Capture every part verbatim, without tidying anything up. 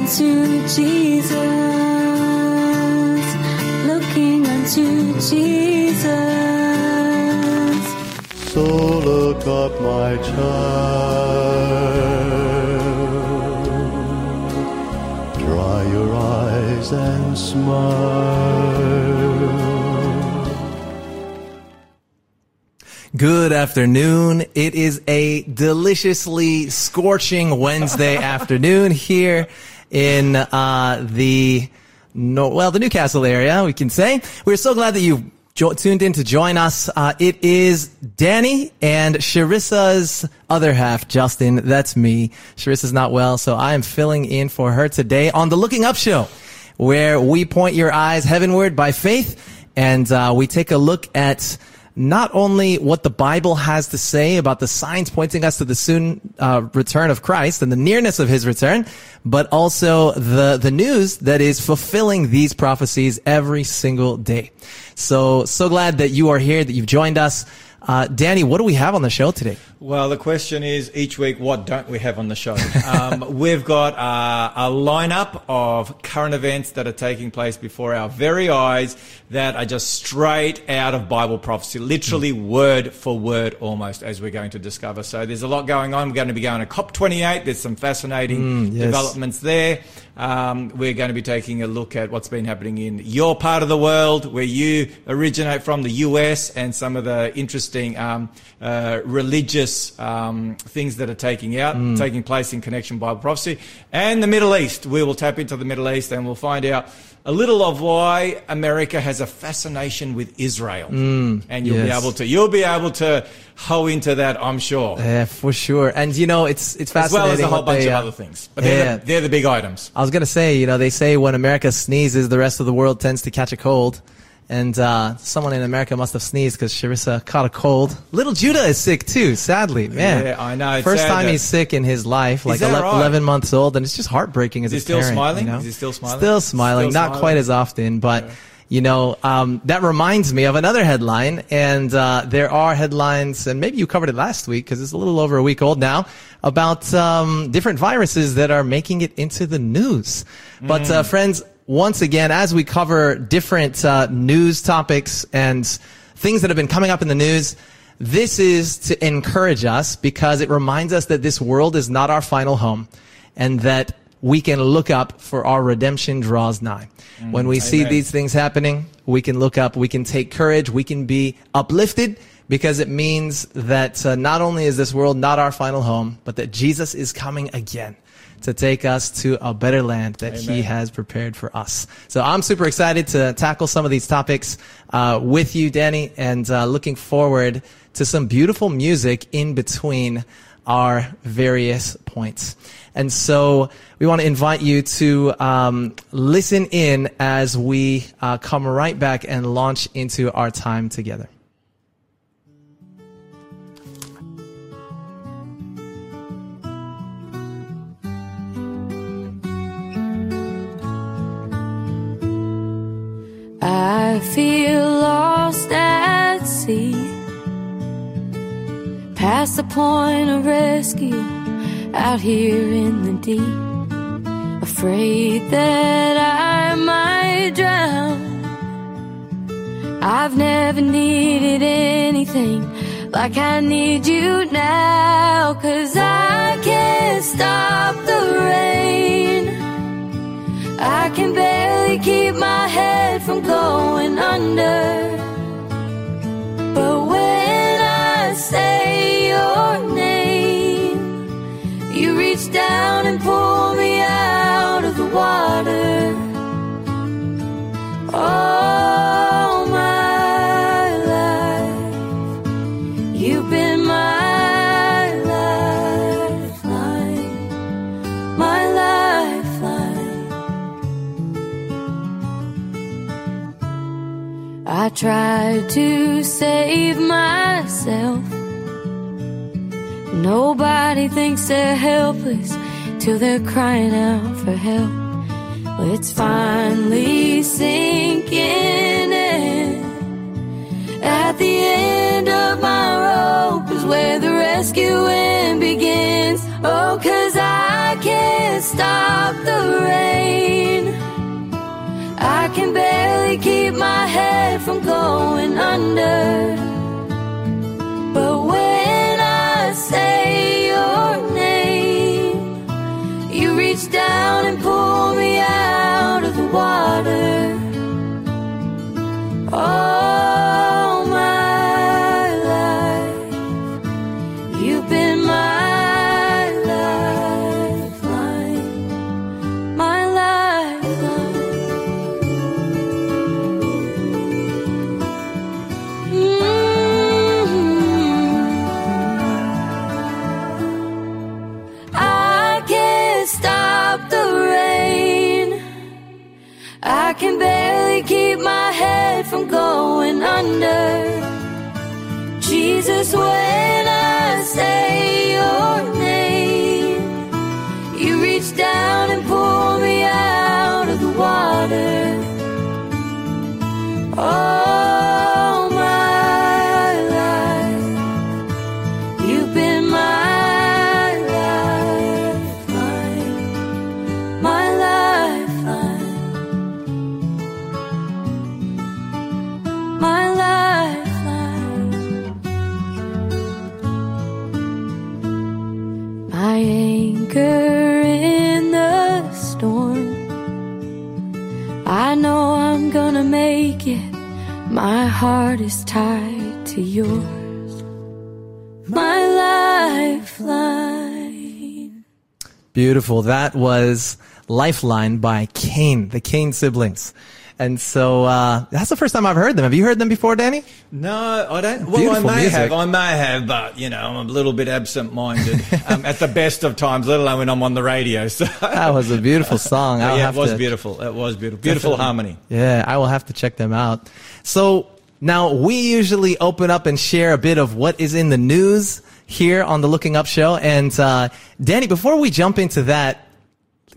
unto Jesus, looking unto Jesus. So look up, my child, dry your eyes and smile. Good afternoon. It is a deliciously scorching Wednesday afternoon here in uh the no well the Newcastle area, we can say. We're so glad that you jo- tuned in to join us. Uh it is Danny and Charissa's other half, Justin. That's me. Charissa's not well, so I am filling in for her today on the Looking Up Show, where we point your eyes heavenward by faith, and uh we take a look at not only what the Bible has to say about the signs pointing us to the soon uh, return of Christ and the nearness of his return, but also the the news that is fulfilling these prophecies every single day. So, so glad that you are here, that you've joined us. Uh, Danny, what do we have on the show today? Well, the question is each week, what don't we have on the show? Um, we've got uh, a lineup of current events that are taking place before our very eyes that are just straight out of Bible prophecy, literally mm. word for word almost, as we're going to discover. So there's a lot going on. We're going to be going to COP twenty-eight. There's some fascinating mm, yes. developments there. Um, we're going to be taking a look at what's been happening in your part of the world, where you originate from, the U S, and some of the interesting um, uh, religious um, things that are taking out, mm. taking place in connection with Bible prophecy. And the Middle East. We will tap into the Middle East and we'll find out a little of why America has a fascination with Israel. Mm, and you'll yes. be able to, you'll be able to hoe into that, I'm sure. Yeah, for sure. And you know, it's, it's fascinating. As well as a whole bunch they, uh, of other things. But yeah, they're, the, they're the big items. I was going to say, you know, they say when America sneezes, the rest of the world tends to catch a cold. And, uh, someone in America must have sneezed because Charissa caught a cold. Little Judah is sick too, sadly, man. Yeah, I know. It's First sad, time he's sick in his life, like eleven right? months old, and it's just heartbreaking as is a parent. Is he still smiling? You know? Is he still smiling? Still smiling, still not smiling. Quite as often, but, yeah. you know, um, that reminds me of another headline, and, uh, there are headlines, and maybe you covered it last week because it's a little over a week old now, about, um, different viruses that are making it into the news. But, mm. uh, friends, once again, as we cover different uh, news topics and things that have been coming up in the news, this is to encourage us because it reminds us that this world is not our final home and that we can look up, for our redemption draws nigh. Mm, when we amen. see these things happening, we can look up, we can take courage, we can be uplifted, because it means that uh, not only is this world not our final home, but that Jesus is coming again to take us to a better land that Amen. he has prepared for us. So I'm super excited to tackle some of these topics uh with you, Danny, and uh looking forward to some beautiful music in between our various points. And so we want to invite you to um listen in as we uh come right back and launch into our time together. I feel lost at sea, past the point of rescue, out here in the deep, afraid that I might drown. I've never needed anything like I need you now, 'cause I can't stop the rain. I can barely keep my head from going under, but when I say your name, you reach down and pull me out of the water. All my life, you've been my I tried to save myself. Nobody thinks they're helpless till they're crying out for help. Well, it's finally sinking in. At the end of my rope is where the rescuing begins. Oh, 'cause I can't can't stop the rain. I can barely keep my head from going under. But when I say your name, you reach down and pull me out of the water. All my life, you've been my lifeline, my lifeline. Mm-hmm. I can't stop the rain. I can barely keep my head from going under. Jesus, when I say your name, you reach down and pull me out of the water. Oh, make it, my heart is tied to yours, my lifeline. Beautiful. That was Lifeline by Kane, the Kane siblings. And so uh that's the first time I've heard them. Have you heard them before, Danny? No, I don't. Well, Beautiful I may music. have. I may have, but, you know, I'm a little bit absent-minded um, at the best of times, let alone when I'm on the radio. So that was a beautiful song. I'll yeah, have it was to, beautiful. It was beautiful. Beautiful harmony. Yeah, I will have to check them out. So now we usually open up and share a bit of what is in the news here on the Looking Up Show. And uh Danny, before we jump into that,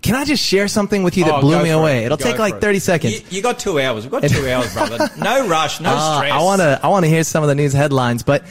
can I just share something with you that oh, blew me away? It. It'll go take like thirty it. seconds. You, you got two hours. We've got two hours, brother. No rush, no uh, stress. I want to I want to hear some of the news headlines. But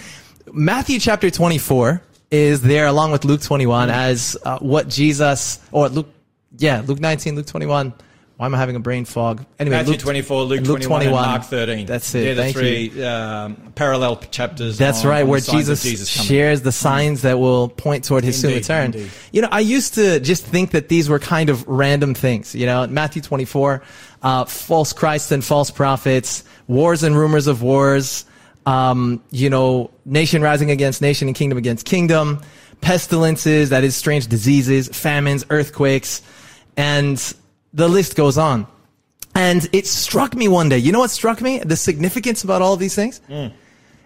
Matthew chapter twenty-four is there along with Luke twenty-one mm-hmm. as uh, what Jesus, or Luke, yeah, Luke nineteen, Luke twenty-one. Why am I having a brain fog? Anyway, Matthew Luke, twenty-four, Luke, Luke twenty-one, and Mark thirteen. That's it. They're the Thank three you. Um, parallel chapters. That's on, right, on where Jesus, Jesus shares the signs that will point toward his indeed, soon return. Indeed. You know, I used to just think that these were kind of random things. You know, Matthew twenty-four, uh, false Christs and false prophets, wars and rumors of wars, um, you know, nation rising against nation and kingdom against kingdom, pestilences, that is strange diseases, famines, earthquakes, and the list goes on. And it struck me one day. You know what struck me? The significance about all of these things? Mm.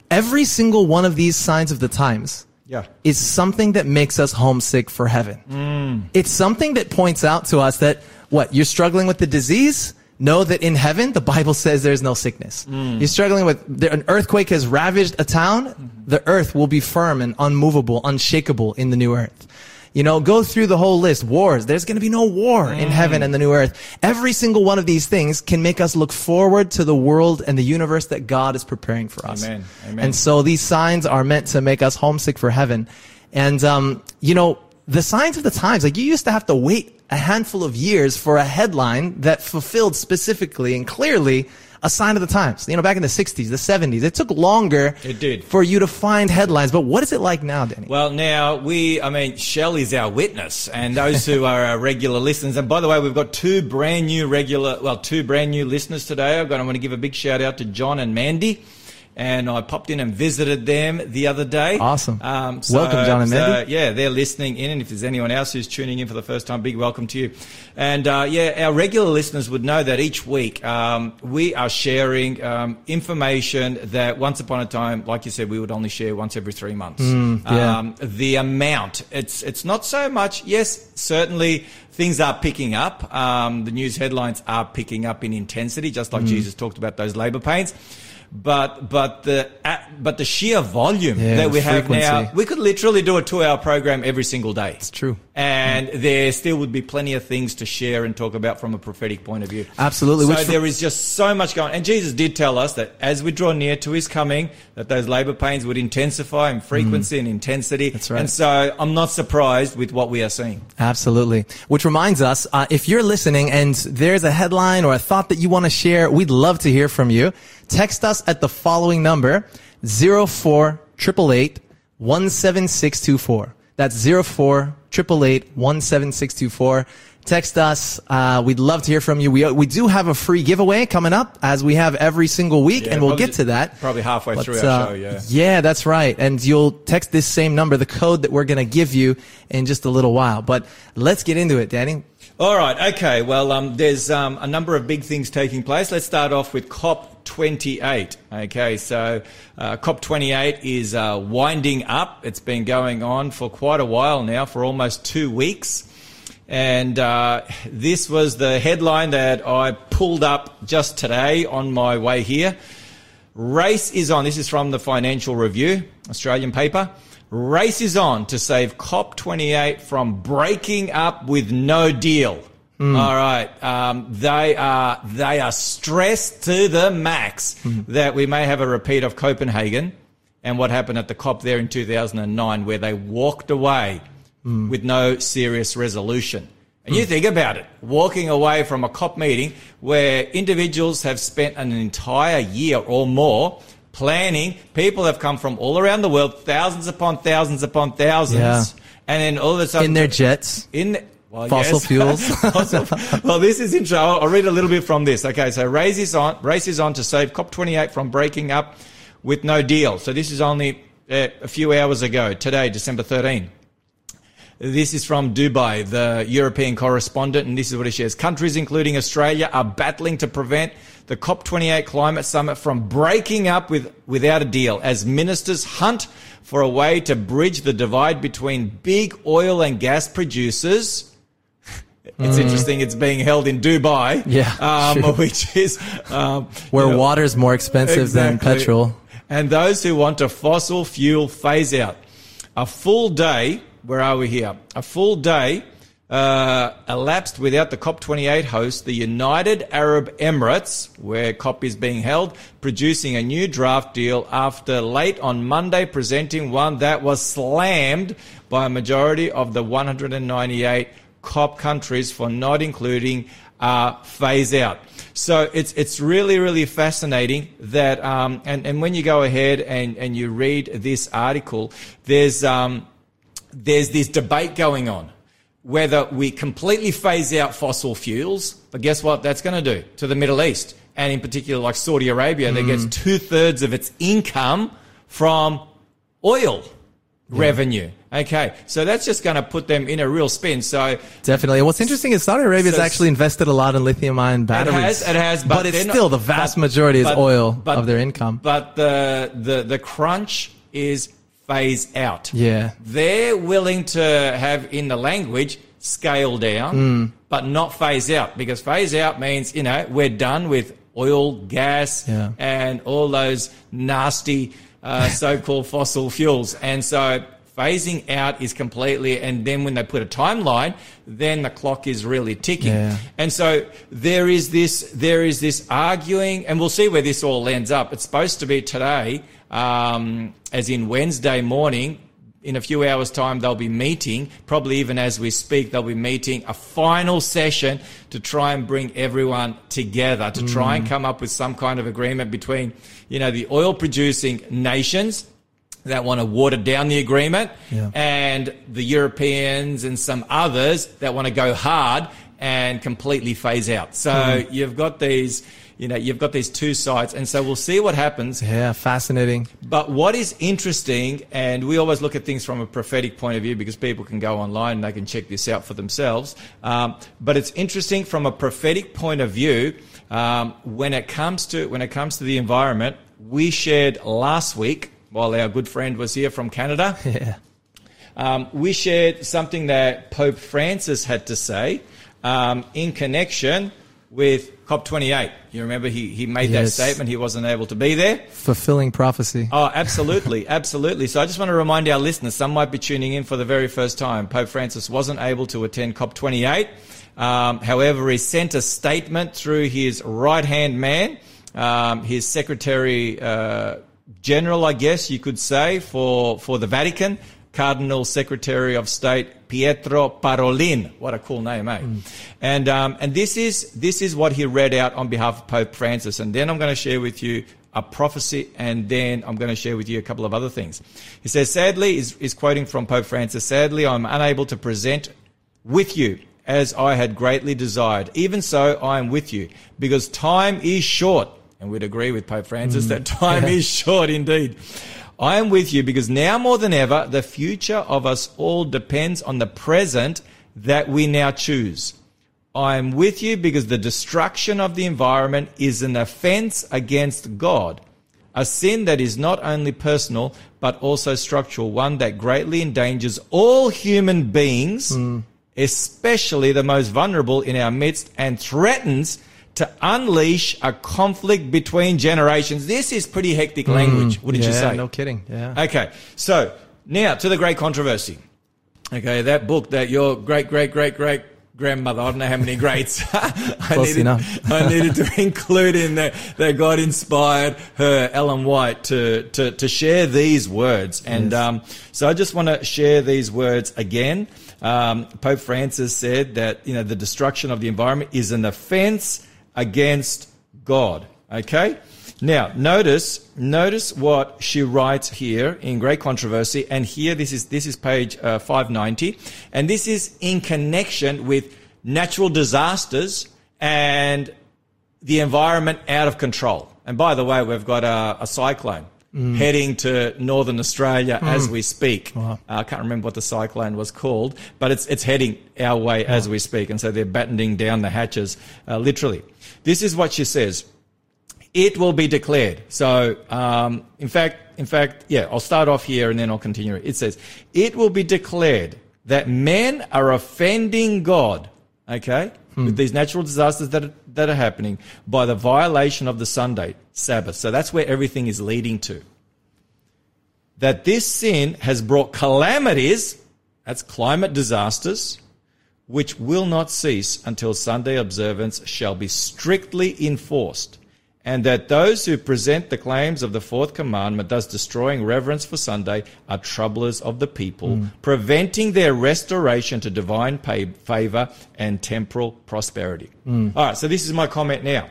Every single one of these signs of the times yeah. is something that makes us homesick for heaven. Mm. It's something that points out to us that, what, you're struggling with the disease? Know that in heaven, the Bible says there's no sickness. Mm. You're struggling with, an earthquake has ravaged a town. Mm-hmm. The earth will be firm and unmovable, unshakable in the new earth. You know, go through the whole list. Wars. There's going to be no war in heaven and the new earth. Every single one of these things can make us look forward to the world and the universe that God is preparing for us. Amen. Amen. And so these signs are meant to make us homesick for heaven. And, um, you know, the signs of the times, like you used to have to wait a handful of years for a headline that fulfilled specifically and clearly a sign of the times. You know, back in the sixties, the seventies, it took longer it did. for you to find headlines. But what is it like now, Danny? Well, now we, I mean, Shell is our witness, and those who are our regular listeners. And by the way, we've got two brand new regular, well, two brand new listeners today. I've got, I want to give a big shout out to John and Mandy. And I popped in and visited them the other day. Awesome. Um, so, welcome, John and Mandy. So, yeah, they're listening in. And if there's anyone else who's tuning in for the first time, big welcome to you. And, uh, yeah, our regular listeners would know that each week, um, we are sharing, um, information that once upon a time, like you said, we would only share once every three months. Mm, yeah. Um, the amount, it's, it's not so much. Yes, certainly things are picking up. Um, the news headlines are picking up in intensity, just like mm. Jesus talked about those labor pains. But but the but the sheer volume yeah, that we have frequency. Now, we could literally do a two-hour program every single day. It's true. And mm. there still would be plenty of things to share and talk about from a prophetic point of view. Absolutely. So Which there is just so much going on. And Jesus did tell us that as we draw near to his coming, that those labor pains would intensify in frequency mm. and intensity. That's right. And so I'm not surprised with what we are seeing. Absolutely. Which reminds us, uh, if you're listening and there's a headline or a thought that you want to share, we'd love to hear from you. Text us at the following number, zero four eight eight eight, one seven six two four. That's zero four eight eight eight, one seven six two four. Text us. Uh, we'd love to hear from you. We we do have a free giveaway coming up, as we have every single week, yeah, and we'll get to that. Probably halfway but, through our uh, show, yeah. Yeah, that's right. And you'll text this same number, the code that we're going to give you in just a little while. But let's get into it, Danny. All right. Okay. Well, um, there's um, a number of big things taking place. Let's start off with COP twenty-eight. Okay. So uh, COP twenty-eight is uh, winding up. It's been going on for quite a while now, for almost two weeks. And uh this was the headline that I pulled up just today on my way here. Race is on. This is from the Financial Review, Australian paper. Race is on to save COP twenty-eight from breaking up with no deal. Mm. All right. Um, they are they are stressed to the max mm. that we may have a repeat of Copenhagen and what happened at the COP there in two thousand nine, where they walked away Mm. with no serious resolution. And mm. you think about it, walking away from a COP meeting where individuals have spent an entire year or more planning. People have come from all around the world, thousands upon thousands upon thousands. Yeah. And then all of a sudden... In their jets. In well, Fossil yes. fuels. Fossil, well, this is intro. I'll read a little bit from this. Okay, so race is on, race is on to save COP twenty-eight from breaking up with no deal. So this is only uh, a few hours ago, today, December thirteenth. This is from Dubai, the European correspondent, and this is what he shares. Countries, including Australia, are battling to prevent the COP twenty-eight climate summit from breaking up with, without a deal as ministers hunt for a way to bridge the divide between big oil and gas producers. It's mm. interesting. It's being held in Dubai, yeah, um, sure. which is... Um, Where you know, water is more expensive exactly. than petrol. And those who want a fossil fuel phase out. A full day... Where are we here? A full day uh, elapsed without the COP twenty-eight host, the United Arab Emirates, where COP is being held, producing a new draft deal after late on Monday presenting one that was slammed by a majority of the one hundred ninety-eight COP countries for not including uh, phase out. So it's it's really, really fascinating that, um, and, and when you go ahead and, and you read this article, there's... Um, There's this debate going on whether we completely phase out fossil fuels, but guess what that's going to do to the Middle East, and in particular like Saudi Arabia mm. that gets two-thirds of its income from oil yeah. revenue. Okay, so that's just going to put them in a real spin. So definitely. What's interesting is Saudi Arabia has so, actually invested a lot in lithium-ion batteries. It has, it has. But, but it's still the vast but, majority is but, oil but, of their income. But the the, the crunch is... phase out. Yeah. They're willing to have in the language scale down, mm. but not phase out, because phase out means, you know, we're done with oil, gas, yeah. and all those nasty uh, so-called fossil fuels. And so phasing out is completely, and then when they put a timeline, then the clock is really ticking. Yeah. And so there is this, there is this arguing, and we'll see where this all ends up. It's supposed to be today. Um, as in Wednesday morning, in a few hours' time, they'll be meeting, probably even as we speak, they'll be meeting a final session to try and bring everyone together, to mm. try and come up with some kind of agreement between, you know, the oil-producing nations that want to water down the agreement yeah. and the Europeans and some others that want to go hard and completely phase out. So mm. you've got these... You know, you've got these two sides, and so we'll see what happens. Yeah, fascinating. But what is interesting, and we always look at things from a prophetic point of view because people can go online and they can check this out for themselves. Um, but it's interesting from a prophetic point of view um, when it comes to when it comes to the environment. We shared last week while our good friend was here from Canada. Yeah, um, we shared something that Pope Francis had to say um, in connection with COP twenty-eight. You remember he, he made yes. that statement. He wasn't able to be there. Fulfilling prophecy. Oh, absolutely. Absolutely. So I just want to remind our listeners, some might be tuning in for the very first time. Pope Francis wasn't able to attend COP twenty-eight. Um, however, he sent a statement through his right-hand man, um, his secretary uh, general, I guess you could say, for, for the Vatican, Cardinal Secretary of State Pietro Parolin. What a cool name, eh? Mm. And um, and this is this is what he read out on behalf of Pope Francis. And then I'm going to share with you a prophecy, and then I'm going to share with you a couple of other things. He says, sadly, is is quoting from Pope Francis, sadly, I'm unable to present with you as I had greatly desired. Even so, I am with you because time is short. And we'd agree with Pope Francis mm. that time yeah. is short indeed. I am with you because now more than ever, the future of us all depends on the present that we now choose. I am with you because the destruction of the environment is an offense against God, a sin that is not only personal, but also structural, one that greatly endangers all human beings, mm. especially the most vulnerable in our midst, and threatens to unleash a conflict between generations. This is pretty hectic language, mm, wouldn't yeah, you say? No kidding. Yeah. Okay. So now to the Great Controversy. Okay, that book that your great, great, great, great grandmother, I don't know how many greats, I, needed, I needed to include in there, that God inspired her, Ellen White, to to, to share these words. And yes. um, so I just want to share these words again. Um, Pope Francis said that, you know, the destruction of the environment is an offense against God. Okay? Now, notice notice what she writes here in Great Controversy, and here this is this is page uh, five ninety, and this is in connection with natural disasters and the environment out of control. And by the way, we've got a, a cyclone mm. heading to northern Australia mm. as we speak. Wow. Uh, I can't remember what the cyclone was called, but it's it's heading our way wow. as we speak, and so they're battening down the hatches, uh, literally. This is what she says. It will be declared. So, um, in fact, in fact, yeah, I'll start off here and then I'll continue. It says, it will be declared that men are offending God, okay, hmm. with these natural disasters that are, that are happening by the violation of the Sunday Sabbath. So that's where everything is leading to. That this sin has brought calamities, that's climate disasters, which will not cease until Sunday observance shall be strictly enforced, and that those who present the claims of the fourth commandment, thus destroying reverence for Sunday, are troublers of the people, mm. preventing their restoration to divine pay, favor and temporal prosperity. Mm. All right, so this is my comment now.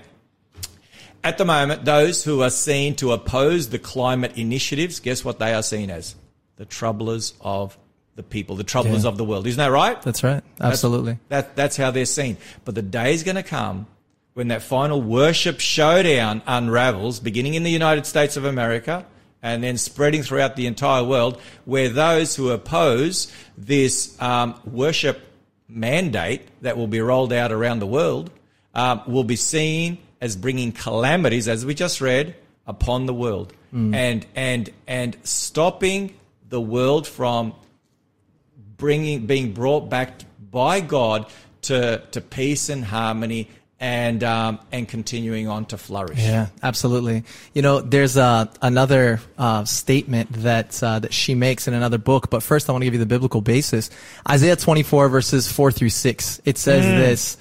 At the moment, those who are seen to oppose the climate initiatives, guess what they are seen as? The troublers of the people, the troublers yeah. of the world. Isn't that right? That's right. Absolutely. That's, that, that's how they're seen. But the day is going to come when that final worship showdown unravels, beginning in the United States of America and then spreading throughout the entire world, where those who oppose this um, worship mandate that will be rolled out around the world um, will be seen as bringing calamities, as we just read, upon the world mm. and and and stopping the world from bringing, being brought back by God to to peace and harmony and um, and continuing on to flourish. Yeah, absolutely. You know, there's uh, another uh, statement that uh, that she makes in another book, but first I want to give you the biblical basis. Isaiah twenty-four verses four through six. It says mm. this.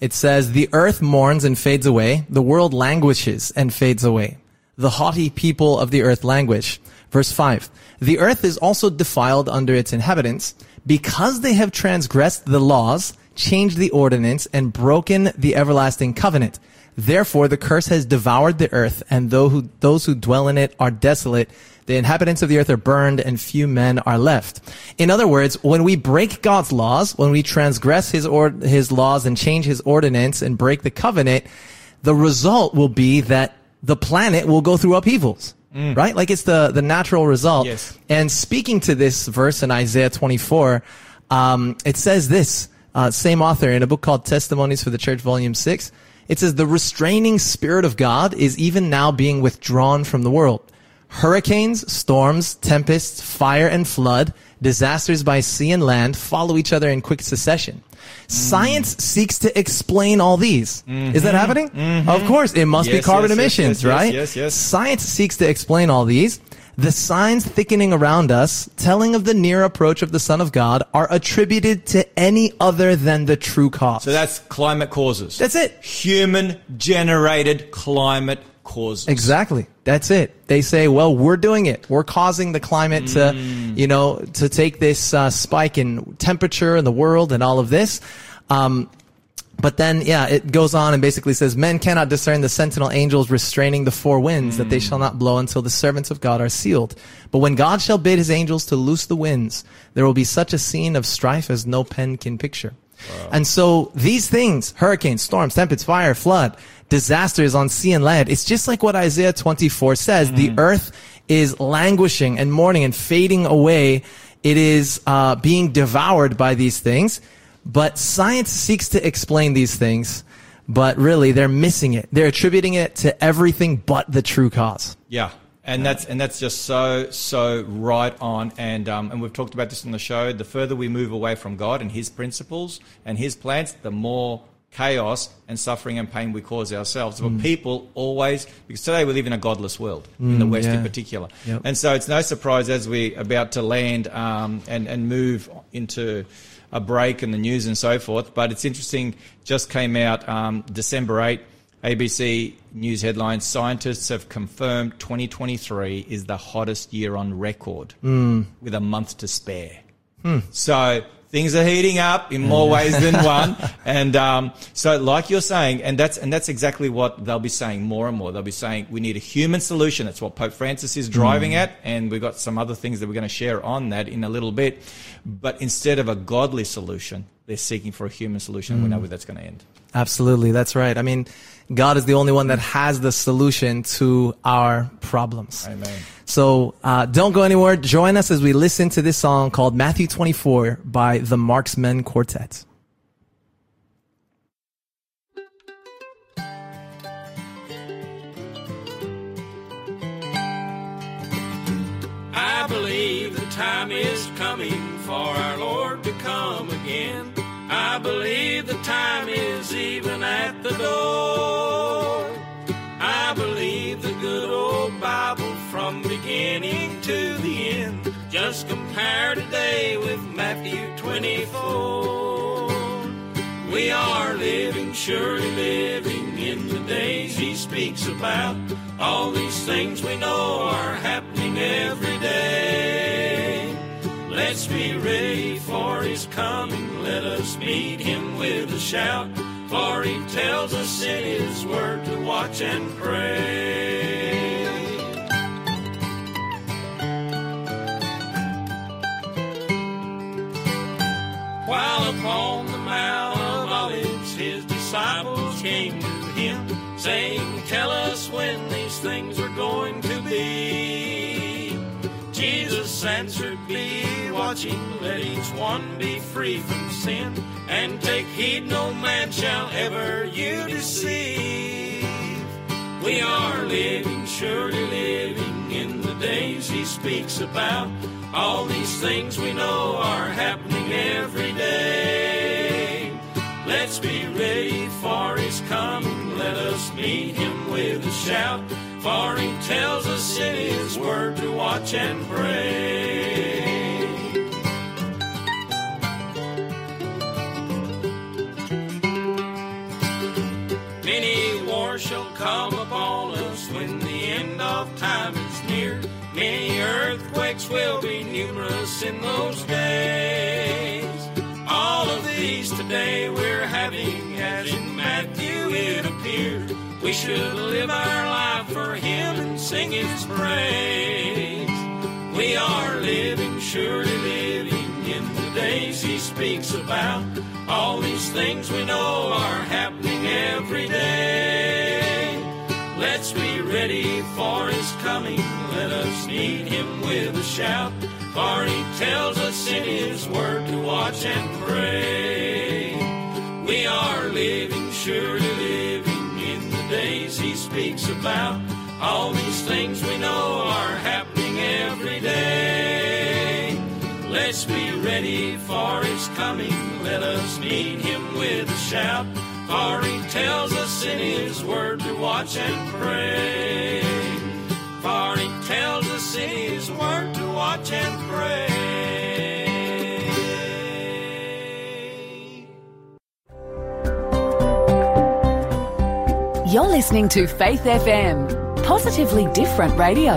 It says, "The earth mourns and fades away. The world languishes and fades away. The haughty people of the earth languish." Verse five, "The earth is also defiled under its inhabitants, because they have transgressed the laws, changed the ordinance, and broken the everlasting covenant. Therefore, the curse has devoured the earth, and those who dwell in it are desolate. The inhabitants of the earth are burned, and few men are left." In other words, when we break God's laws, when we transgress his or his laws and change his ordinance and break the covenant, the result will be that the planet will go through upheavals. Mm. Right? Like it's the, the natural result. Yes. And speaking to this verse in Isaiah twenty-four, um, it says this, uh, same author in a book called Testimonies for the Church, Volume six. It says, "The restraining spirit of God is even now being withdrawn from the world. Hurricanes, storms, tempests, fire and flood, disasters by sea and land follow each other in quick succession. Mm. Science seeks to explain all these. Mm-hmm. Is that happening? Mm-hmm. Of course. It must yes, be carbon yes, emissions, yes, yes, right? Yes, yes, yes. Science seeks to explain all these. The signs thickening around us, telling of the near approach of the Son of God, are attributed to any other than the true cause. So that's climate causes. That's it. Human-generated climate causes. Exactly. That's it. They say, well, we're doing it. We're causing the climate mm. to, you know, to take this uh, spike in temperature in the world and all of this. Um But then, yeah, it goes on and basically says, men cannot discern the sentinel angels restraining the four winds, mm. that they shall not blow until the servants of God are sealed. But when God shall bid his angels to loose the winds, there will be such a scene of strife as no pen can picture. Wow. And so these things, hurricanes, storms, tempests, fire, flood, disasters on sea and land, it's just like what Isaiah twenty-four says. Mm. The earth is languishing and mourning and fading away. It is uh being devoured by these things. But science seeks to explain these things, but really they're missing it. They're attributing it to everything but the true cause. Yeah, and that's and that's just so, so right on. And um, and we've talked about this on the show. The further we move away from God and his principles and his plans, the more chaos and suffering and pain we cause ourselves. But mm. people always, because today we live in a godless world, mm, in the West yeah. in particular. Yep. And so it's no surprise as we're about to land um, and, and move into a break in the news and so forth. But it's interesting, just came out um, December eighth, A B C News headline, scientists have confirmed twenty twenty-three is the hottest year on record mm. with a month to spare. Mm. So things are heating up in more ways than one. And um, so like you're saying, and that's and that's exactly what they'll be saying more and more. They'll be saying we need a human solution. That's what Pope Francis is driving mm. at. And we've got some other things that we're going to share on that in a little bit. But instead of a godly solution, they're seeking for a human solution. Mm. We know where that's going to end. Absolutely. That's right. I mean, God is the only one that has the solution to our problems. Amen. So uh, don't go anywhere. Join us as we listen to this song called Matthew twenty-four by the Marksmen Quartet. I believe the time is coming for our Lord to come again. I believe the time is even at the door. I believe the good old Bible from beginning to the end. Just compare today with Matthew twenty-four. We are living, surely living in the days he speaks about. All these things we know are happening every day. Let's be ready for his coming. Let us meet him with a shout, for he tells us in his word to watch and pray. While upon the Mount of Olives his disciples came to him, saying, tell us when these things are going to be. Jesus answered, be watching, let each one be free from sin, and take heed no man shall ever you deceive. We are living, surely living in the days he speaks about. All these things we know are happening every day. Let's be ready for his coming, let us meet him with a shout, for he tells us in his word to watch and pray. Many wars shall come upon us when the end of time is near. Many earthquakes will be numerous in those days. All of these today we're having, as in Matthew it appeared. We should live our life for him and sing his praise. We are living, surely living in the days he speaks about. All these things we know are happening every day. Let's be ready for his coming. Let us meet him with a shout, for he tells us in his word to watch and pray. We are living, surely living in the days he speaks about. All these things we know are happening every day. Let's be ready for His coming. Let us meet Him with a shout. For He tells us in His Word to watch and pray. For He tells us in His Word to watch and pray. You're listening to Faith F M, positively different radio.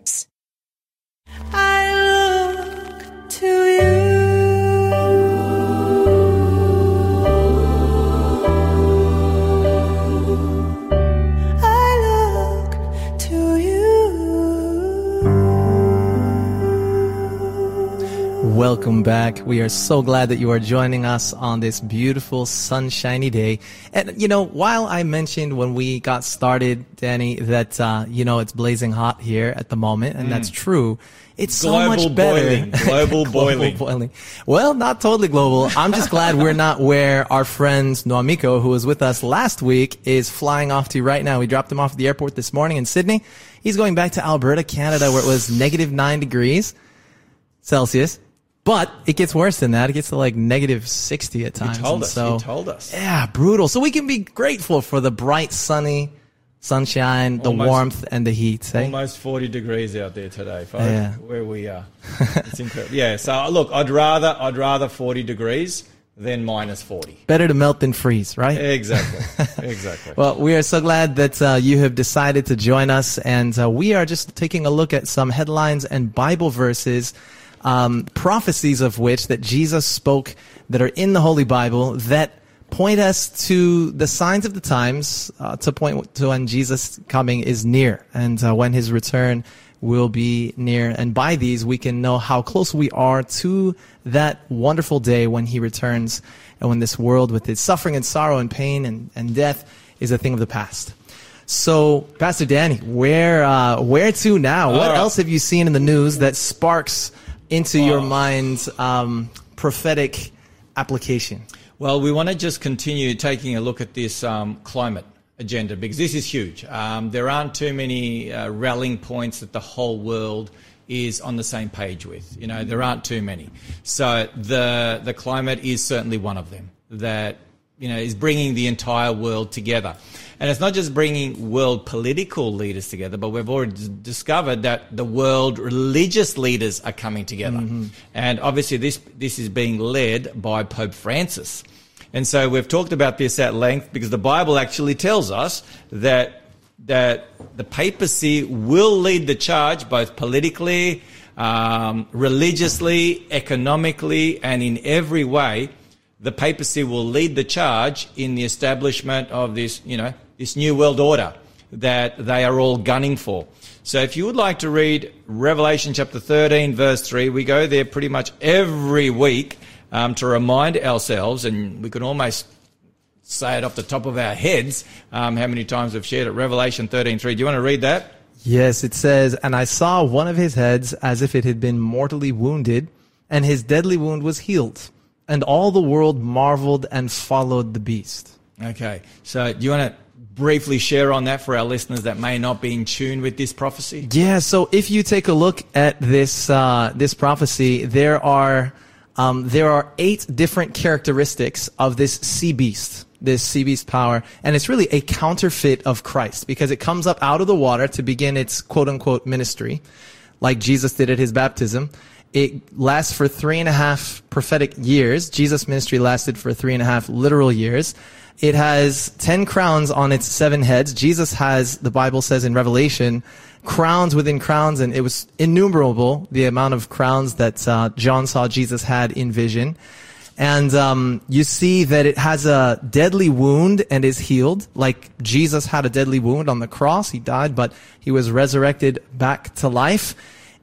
I look to you. Welcome back. We are so glad that you are joining us on this beautiful, sunshiny day. And, you know, while I mentioned when we got started, Danny, that, uh, you know, it's blazing hot here at the moment, and mm. that's true. It's global so much better. Boiling. Global, global boiling. boiling. Well, not totally global. I'm just glad we're not where our friend Noamiko, who was with us last week, is flying off to right now. We dropped him off at the airport this morning in Sydney. He's going back to Alberta, Canada, where it was negative nine degrees Celsius. But it gets worse than that. It gets to like negative sixty at times. You told us. So, you told us. Yeah, brutal. So we can be grateful for the bright, sunny sunshine, the almost, warmth, and the heat. Eh? Almost forty degrees out there today, folks, yeah. where we are. It's incredible. Yeah. So look, I'd rather I'd rather forty degrees than minus forty. Better to melt than freeze, right? Exactly. Exactly. Well, we are so glad that uh, you have decided to join us, and uh, we are just taking a look at some headlines and Bible verses. Um, prophecies of which that Jesus spoke that are in the Holy Bible that point us to the signs of the times, uh, to point to when Jesus' coming is near and uh, when His return will be near. And by these, we can know how close we are to that wonderful day when He returns and when this world with its suffering and sorrow and pain and, and death is a thing of the past. So, Pastor Danny, where uh, where to now? All what right. else have you seen in the news that sparks into your oh. mind's um, prophetic application? Well, we want to just continue taking a look at this um, climate agenda, because this is huge. Um, there aren't too many uh, rallying points that the whole world is on the same page with. You know, there aren't too many. So the the climate is certainly one of them that, you know, is bringing the entire world together. And it's not just bringing world political leaders together, but we've already d- discovered that the world religious leaders are coming together. Mm-hmm. And obviously this this is being led by Pope Francis. And so we've talked about this at length, because the Bible actually tells us that that the papacy will lead the charge both politically, um, religiously, economically, and in every way. The papacy will lead the charge in the establishment of this, you know, this new world order that they are all gunning for. So if you would like to read Revelation chapter thirteen, verse three, we go there pretty much every week um, to remind ourselves, and we can almost say it off the top of our heads, um, how many times we've shared it. Revelation thirteen three. Do you want to read that? Yes, it says, "And I saw one of his heads as if it had been mortally wounded, and his deadly wound was healed. And all the world marveled and followed the beast." Okay. So do you want to briefly share on that for our listeners that may not be in tune with this prophecy? Yeah. So if you take a look at this, uh, this prophecy, there are, um, there are eight different characteristics of this sea beast, this sea beast power. And it's really a counterfeit of Christ, because it comes up out of the water to begin its quote unquote ministry, like Jesus did at His baptism. It lasts for three and a half prophetic years. Jesus' ministry lasted for three and a half literal years. It has ten crowns on its seven heads. Jesus has, the Bible says in Revelation, crowns within crowns, and it was innumerable, the amount of crowns that uh, John saw Jesus had in vision. And um, you see that it has a deadly wound and is healed, like Jesus had a deadly wound on the cross. He died, but He was resurrected back to life.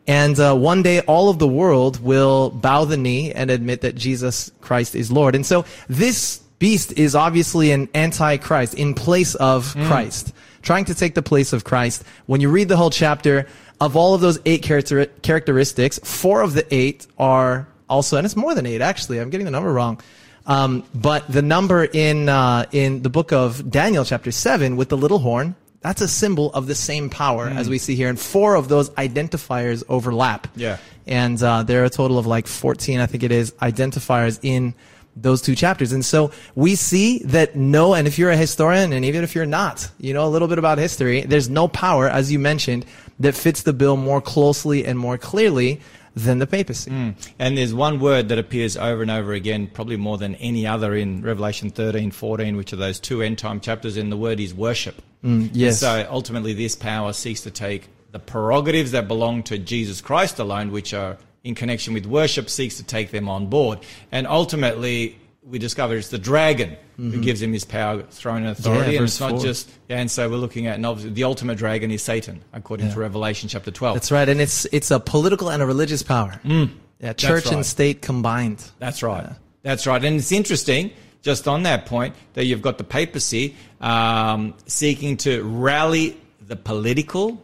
And uh, one day all of the world will bow the knee and admit that Jesus Christ is Lord. And so this beast is obviously an anti-Christ in place of mm. Christ, trying to take the place of Christ. When you read the whole chapter, of all of those eight character- characteristics, four of the eight are also, and it's more than eight actually, I'm getting the number wrong. Um, but the number in uh, in the book of Daniel chapter seven with the little horn, that's a symbol of the same power mm. as we see here. And four of those identifiers overlap. Yeah. And uh, there are a total of like fourteen, I think it is, identifiers in those two chapters. And so we see that no, and if you're a historian, and even if you're not, you know a little bit about history, there's no power, as you mentioned, that fits the bill more closely and more clearly than the papacy. Mm. And there's one word that appears over and over again, probably more than any other in Revelation thirteen, fourteen, which are those two end time chapters, and the word is worship. Mm, yes. And so ultimately this power seeks to take the prerogatives that belong to Jesus Christ alone, which are in connection with worship, seeks to take them on board. And ultimately we discover it's the dragon mm-hmm. who gives him his power, throne, and authority. Yeah, and it's not four. just, yeah, and so we're looking at, and obviously the ultimate dragon is Satan, according yeah. to Revelation chapter twelve. That's right. And it's, it's a political and a religious power. Mm. Yeah. Church right. and state combined. That's right. Yeah. That's right. And it's interesting, just on that point, that you've got the papacy um, seeking to rally the political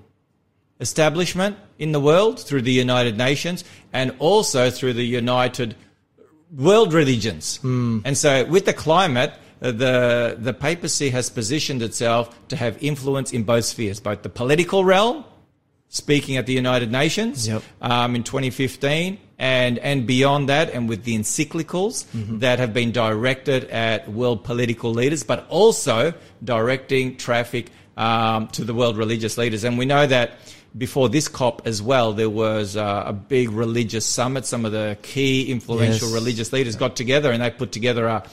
establishment in the world through the United Nations and also through the United World religions. Mm. And so with the climate, the the papacy has positioned itself to have influence in both spheres, both the political realm, speaking at the United Nations yep. um, in twenty fifteen, and, and beyond that, and with the encyclicals mm-hmm. that have been directed at world political leaders, but also directing traffic um, to the world religious leaders. And we know that before this COP as well, there was uh, a big religious summit. Some of the key influential yes. religious leaders got together and they put together a,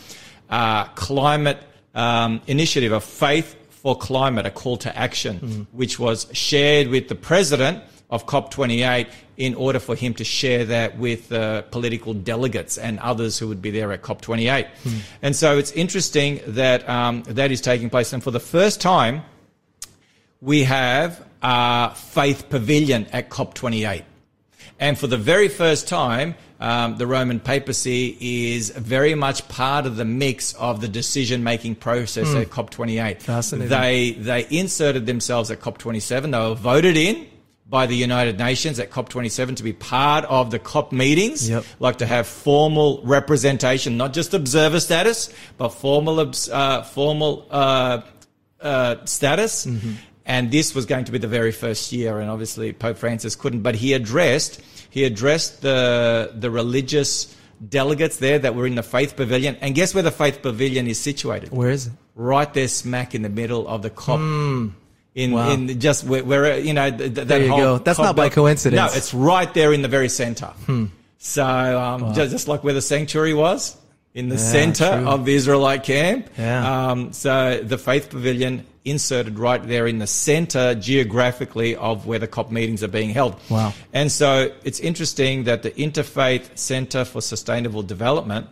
a climate um, initiative, a faith for climate, a call to action, mm-hmm. which was shared with the president of COP twenty-eight in order for him to share that with uh, political delegates and others who would be there at COP twenty-eight. Mm-hmm. And so it's interesting that um, that is taking place. And for the first time, we have Uh, faith pavilion at COP twenty-eight. And for the very first time, um, the Roman papacy is very much part of the mix of the decision-making process mm. at COP twenty-eight. Fascinating. They, they inserted themselves at COP twenty-seven. They were voted in by the United Nations at COP twenty-seven to be part of the COP meetings, yep. like to have formal representation, not just observer status, but formal, uh, formal uh, uh, status. Mm-hmm. And this was going to be the very first year, and obviously Pope Francis couldn't. But he addressed he addressed the the religious delegates there that were in the Faith Pavilion. And guess where the Faith Pavilion is situated? Where is it? Right there, smack in the middle of the COP. Mm. In wow. in just where, where you know th- th- there you whole go. That's COP, not by coincidence. No, it's right there in the very centre. Hmm. So um, wow. just, just like where the sanctuary was in the yeah, centre of the Israelite camp. Yeah. Um, so the Faith Pavilion inserted right there in the center geographically of where the COP meetings are being held. Wow. And so it's interesting that the Interfaith Center for Sustainable Development,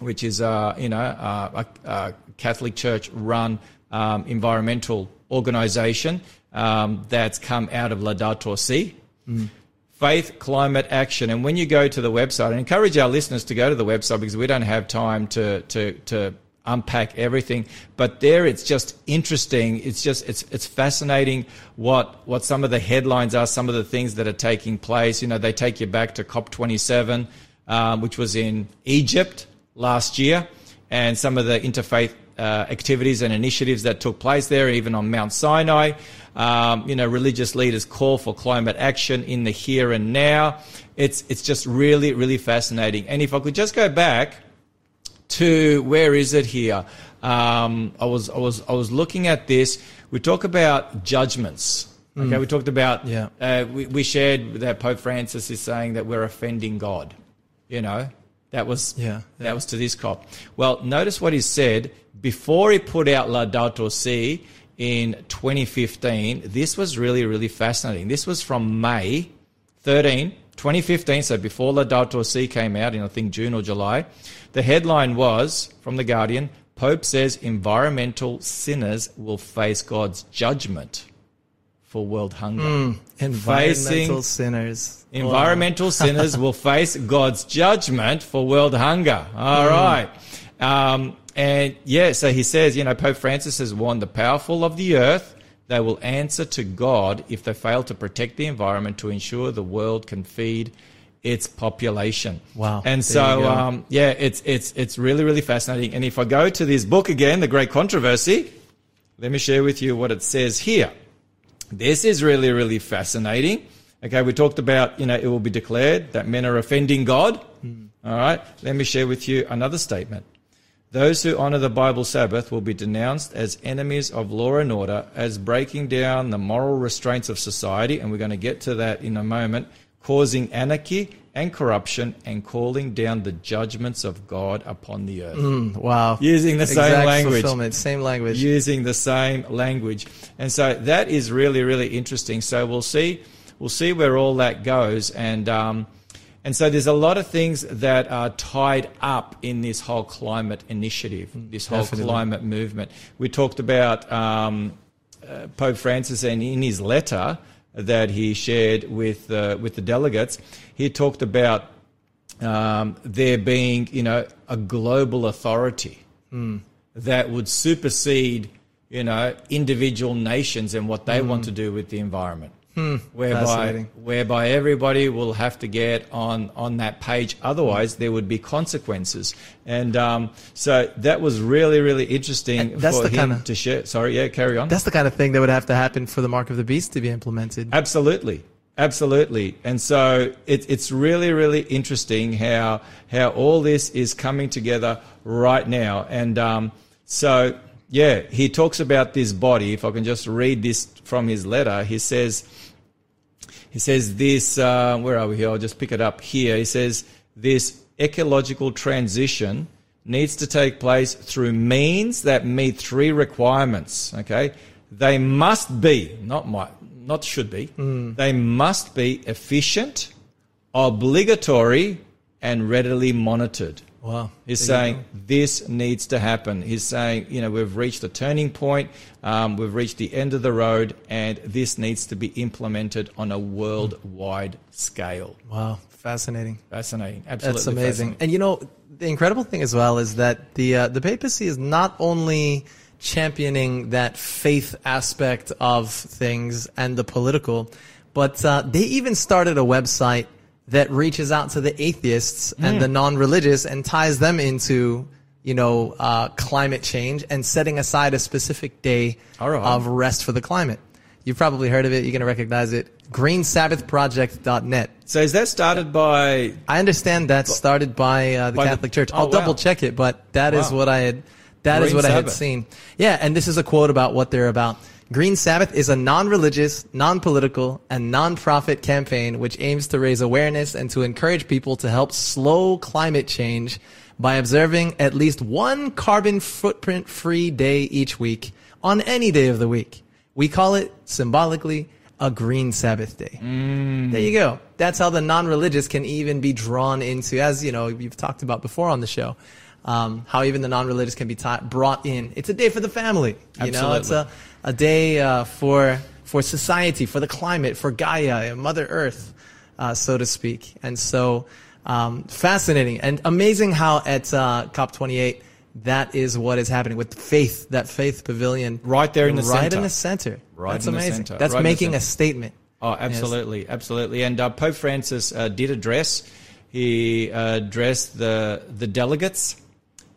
which is uh, you know, uh, a, a Catholic Church-run um, environmental organization um, that's come out of Laudato Si, mm. Faith, Climate, Action. And when you go to the website, I encourage our listeners to go to the website because we don't have time to to to unpack everything, but there it's just interesting. It's just it's it's fascinating what what some of the headlines are, some of the things that are taking place. You know, they take you back to COP twenty-seven, um, which was in Egypt last year, and some of the interfaith uh, activities and initiatives that took place there, even on Mount Sinai. Um, you know, religious leaders call for climate action in the here and now. It's it's just really really fascinating. And if I could just go back to where is it here? Um, I was I was I was looking at this. We talk about judgments. Okay, mm. we talked about. Yeah. Uh, we, we shared that Pope Francis is saying that we're offending God. You know, that was yeah, yeah. that was to this COP. Well, notice what he said before he put out Laudato Si in twenty fifteen. This was really really fascinating. This was from May thirteenth, twenty fifteen, so before Laudato Si came out in, I think, June or July, the headline was, from The Guardian, Pope says environmental sinners will face God's judgment for world hunger. Mm, environmental Facing, sinners. Environmental wow. sinners will face God's judgment for world hunger. All mm. right. Um, and yeah, so he says, you know, Pope Francis has warned the powerful of the earth they will answer to God if they fail to protect the environment to ensure the world can feed its population. Wow. And so, um, yeah, it's, it's, it's really, really fascinating. And if I go to this book again, The Great Controversy, let me share with you what it says here. This is really, really fascinating. Okay, we talked about, you know, it will be declared that men are offending God. Mm. All right, let me share with you another statement. Those who honor the Bible Sabbath will be denounced as enemies of law and order, as breaking down the moral restraints of society, and we're going to get to that in a moment, causing anarchy and corruption and calling down the judgments of God upon the earth. Mm, wow. Using the exact same language. Fulfillment, same language. Using the same language. And so that is really, really interesting. So we'll see, we'll see where all that goes. And, um, And so there's a lot of things that are tied up in this whole climate initiative, this whole Definitely. climate movement. We talked about um, uh, Pope Francis, and in his letter that he shared with uh, with the delegates, he talked about um, there being, you know, a global authority mm. that would supersede, you know, individual nations and what they mm. want to do with the environment. Hmm, whereby, whereby everybody will have to get on, on that page. Otherwise, there would be consequences. And um, so that was really, really interesting that's for the him kind of, to share. Sorry, yeah, carry on. That's the kind of thing that would have to happen for the Mark of the Beast to be implemented. Absolutely. Absolutely. And so it, it's really, really interesting how, how all this is coming together right now. And um, so... yeah, he talks about this body. If I can just read this from his letter, he says, he says this, uh, where are we here? I'll just pick it up here. He says, this ecological transition needs to take place through means that meet three requirements, okay? They must be, not might, not should be, mm. they must be efficient, obligatory, and readily monitored. Wow. He's saying this needs to happen. He's saying, you know, we've reached a turning point, um, we've reached the end of the road, and this needs to be implemented on a worldwide scale. Wow, fascinating. Fascinating, absolutely. That's amazing. Fascinating. And, you know, the incredible thing as well is that the uh, the papacy is not only championing that faith aspect of things and the political, but uh, they even started a website that reaches out to the atheists and mm. the non-religious and ties them into, you know, uh, climate change and setting aside a specific day All right. of rest for the climate. You've probably heard of it. You're going to recognize it. green sabbath project dot net. So is that started by... I understand that's started by uh, the by Catholic the, Church. I'll oh, double wow. check it, but that wow. is what I had, that Green is what Sabbath. I had seen. Yeah, and this is a quote about what they're about. Green Sabbath is a non-religious, non-political, and non-profit campaign which aims to raise awareness and to encourage people to help slow climate change by observing at least one carbon footprint-free day each week on any day of the week. We call it, symbolically, a Green Sabbath Day. Mm. There you go. That's how the non-religious can even be drawn into, as you know, you've talked about before on the show. Um, how even the non-religious can be ta- brought in. It's a day for the family. You Absolutely. know, it's a, a day uh, for for society, for the climate, for Gaia, Mother Earth, uh, so to speak. And so um, fascinating and amazing how at uh, COP twenty-eight that is what is happening with faith, that faith pavilion. Right there in the right center. Right in the center. Right That's in amazing. The center. That's right making a statement. Oh, absolutely. Yes. Absolutely. And uh, Pope Francis uh, did address, he uh, addressed the the delegates.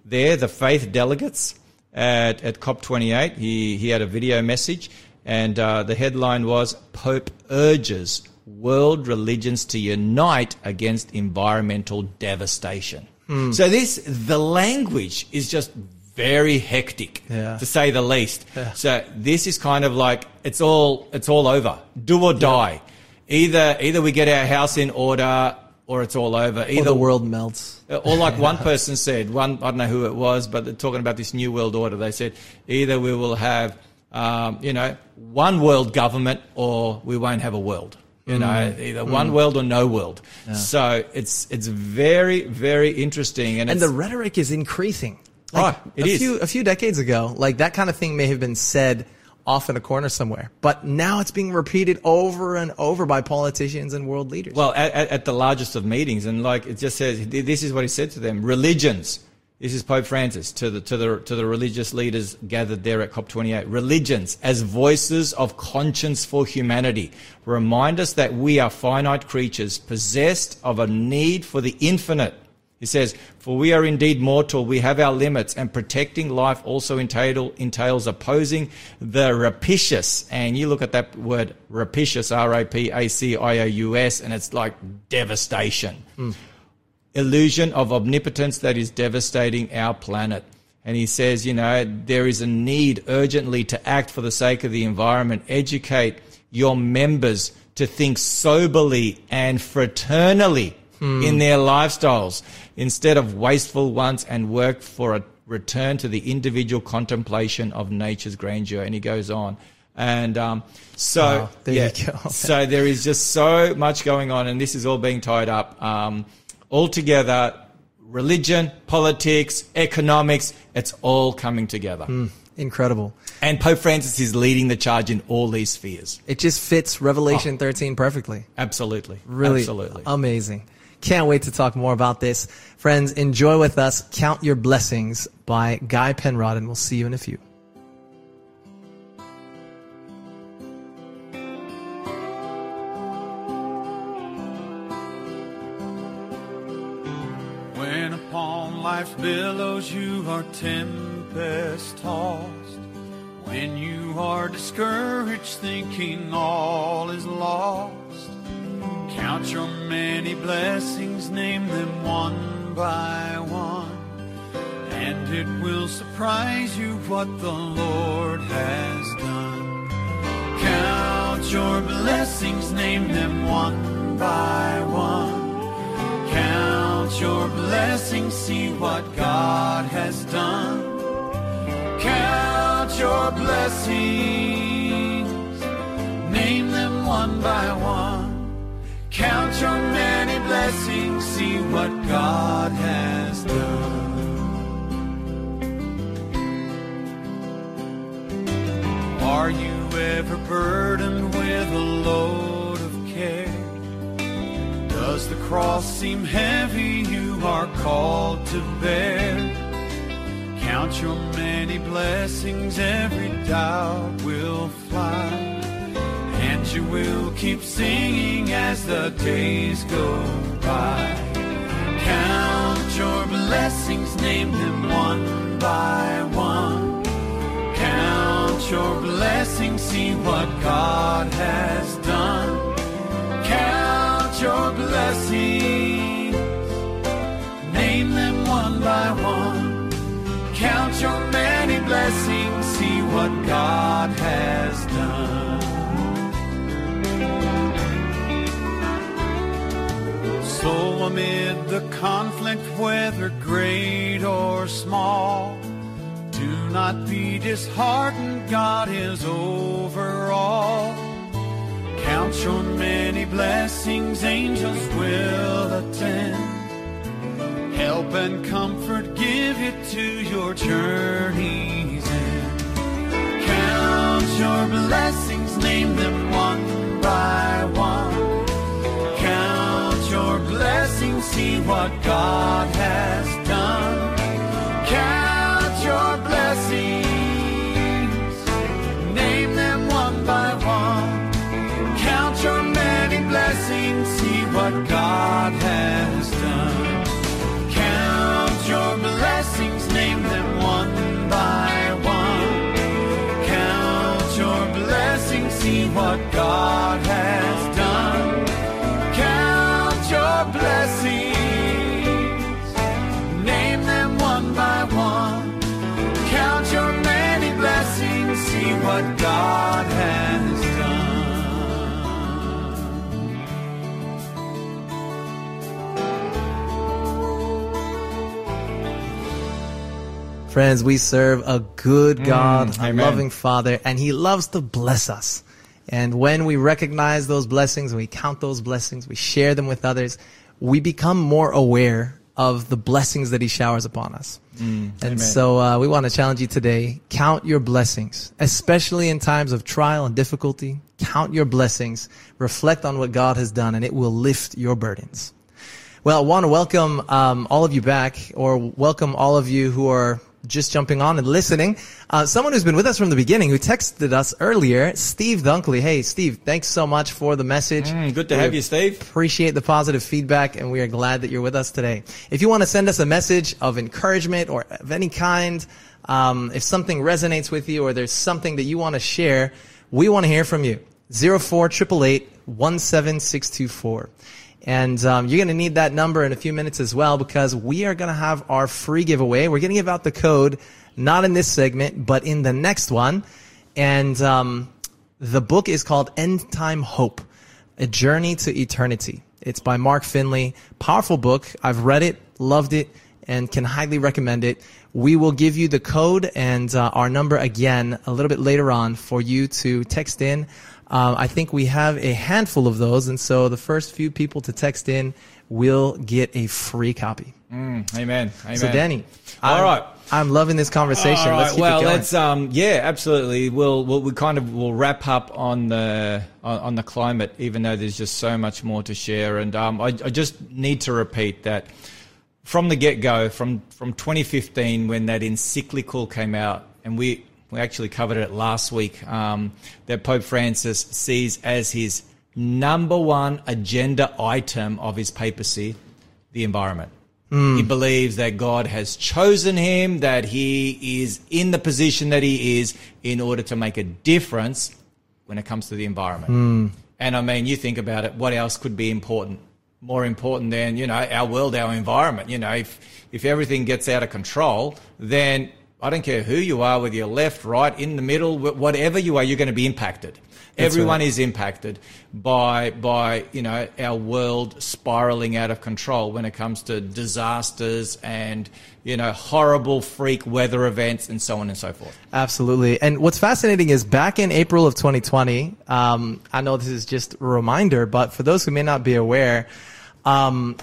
There, the faith delegates at, at COP twenty-eight, he, he had a video message, and uh, the headline was, Pope urges world religions to unite against environmental devastation. Mm. So this, the language is just very hectic, yeah. to say the least. Yeah. So this is kind of like, it's all, it's all over. Do or die. Yeah. Either, either we get our house in order, or it's all over. Either or the world melts. Or like one person said, one I don't know who it was, but they're talking about this new world order. They said, either we will have, um, you know, one world government or we won't have a world. You mm. know, either mm. one world or no world. Yeah. So it's it's very, very interesting. And, and the rhetoric is increasing. Like oh, it a is. Few, a few decades ago, like that kind of thing may have been said off in a corner somewhere. But now it's being repeated over and over by politicians and world leaders. Well, at, at the largest of meetings, and like it just says, this is what he said to them: religions. This is Pope Francis to the to the to the religious leaders gathered there at COP twenty-eight. Religions, as voices of conscience for humanity, remind us that we are finite creatures possessed of a need for the infinite. He says, for we are indeed mortal, we have our limits, and protecting life also entail, entails opposing the rapacious. And you look at that word rapacious, R A P A C I O U S, and it's like devastation. Mm. Illusion of omnipotence that is devastating our planet. And he says, you know, there is a need urgently to act for the sake of the environment. Educate your members to think soberly and fraternally in their lifestyles, instead of wasteful ones, and work for a return to the individual contemplation of nature's grandeur. And he goes on. And um, so, oh, there yeah, you go. So there is just so much going on, and this is all being tied up um, all together. Religion, politics, economics, it's all coming together. Mm. Incredible. And Pope Francis is leading the charge in all these spheres. It just fits Revelation oh, thirteen perfectly. Absolutely. Really absolutely. Amazing. Can't wait to talk more about this. Friends, enjoy with us Count Your Blessings by Guy Penrod, and we'll see you in a few. When upon life's billows you are tempest tossed, when you are discouraged thinking all is lost, count your many blessings, name them one by one, and it will surprise you what the Lord has done. Count your blessings, name them one by one. Count your blessings, see what God has done. Count your blessings, name them one by one. Count your many blessings, see what God has done. Are you ever burdened with a load of care? Does the cross seem heavy you are called to bear? Count your many blessings, every doubt will fly. And you will keep singing as the days go by. Count your blessings, name them one by one. Count your blessings, see what God has done. Count your blessings, name them one by one. Count your many blessings, see what God has done. So amid the conflict, whether great or small, do not be disheartened, God is over all. Count your many blessings, angels will attend. Help and comfort, give it to your journey's end. Count your blessings, name them one by one. Blessings, see what God has done. Count your blessings, name them one by one. Count your many blessings, see what God has done. Count your blessings, name them one by one. Count your blessings, see what God has done. Blessings, name them one by one. Count your many blessings, see what God has done. Friends, we serve a good God, mm, a amen. loving Father, and He loves to bless us. And when we recognize those blessings, we count those blessings, we share them with others, we become more aware of the blessings that he showers upon us. Mm, and amen. so uh, we want to challenge you today. Count your blessings, especially in times of trial and difficulty. Count your blessings. Reflect on what God has done, and it will lift your burdens. Well, I want to welcome um, all of you back, or welcome all of you who are just jumping on and listening. Uh, someone who's been with us from the beginning, who texted us earlier, Steve Dunkley. Hey, Steve, thanks so much for the message. Mm, good to we have you, Steve. Appreciate the positive feedback, and we are glad that you're with us today. If you want to send us a message of encouragement or of any kind, um, if something resonates with you or there's something that you want to share, we want to hear from you. zero four eight eight eight one seven six two four. And um, you're going to need that number in a few minutes as well, because we are going to have our free giveaway. We're going to give out the code, not in this segment, but in the next one. And um, the book is called End Time Hope, A Journey to Eternity. It's by Mark Finley. Powerful book. I've read it, loved it, and can highly recommend it. We will give you the code and uh, our number again a little bit later on for you to text in. Uh, I think we have a handful of those, and so the first few people to text in will get a free copy. Mm, amen. Amen. So, Danny, all I'm, right, I'm loving this conversation. Right. Let's keep well, it going. let's um, yeah, absolutely. We'll, we'll we kind of will wrap up on the on, on the climate, even though there's just so much more to share. And um, I, I just need to repeat that from the get go, from from twenty fifteen, when that encyclical came out, and we. We actually covered it last week, um, that Pope Francis sees as his number one agenda item of his papacy, the environment. Mm. He believes that God has chosen him, that he is in the position that he is in order to make a difference when it comes to the environment. Mm. And I mean, you think about it, what else could be important? More important than, you know, our world, our environment. You know, if, if everything gets out of control, then I don't care who you are, whether you're left, right, in the middle, whatever you are, you're going to be impacted. That's Everyone right. is impacted by, by, you know, our world spiraling out of control when it comes to disasters and, you know, horrible freak weather events and so on and so forth. Absolutely. And what's fascinating is back in April of twenty twenty, um, I know this is just a reminder, but for those who may not be aware, um,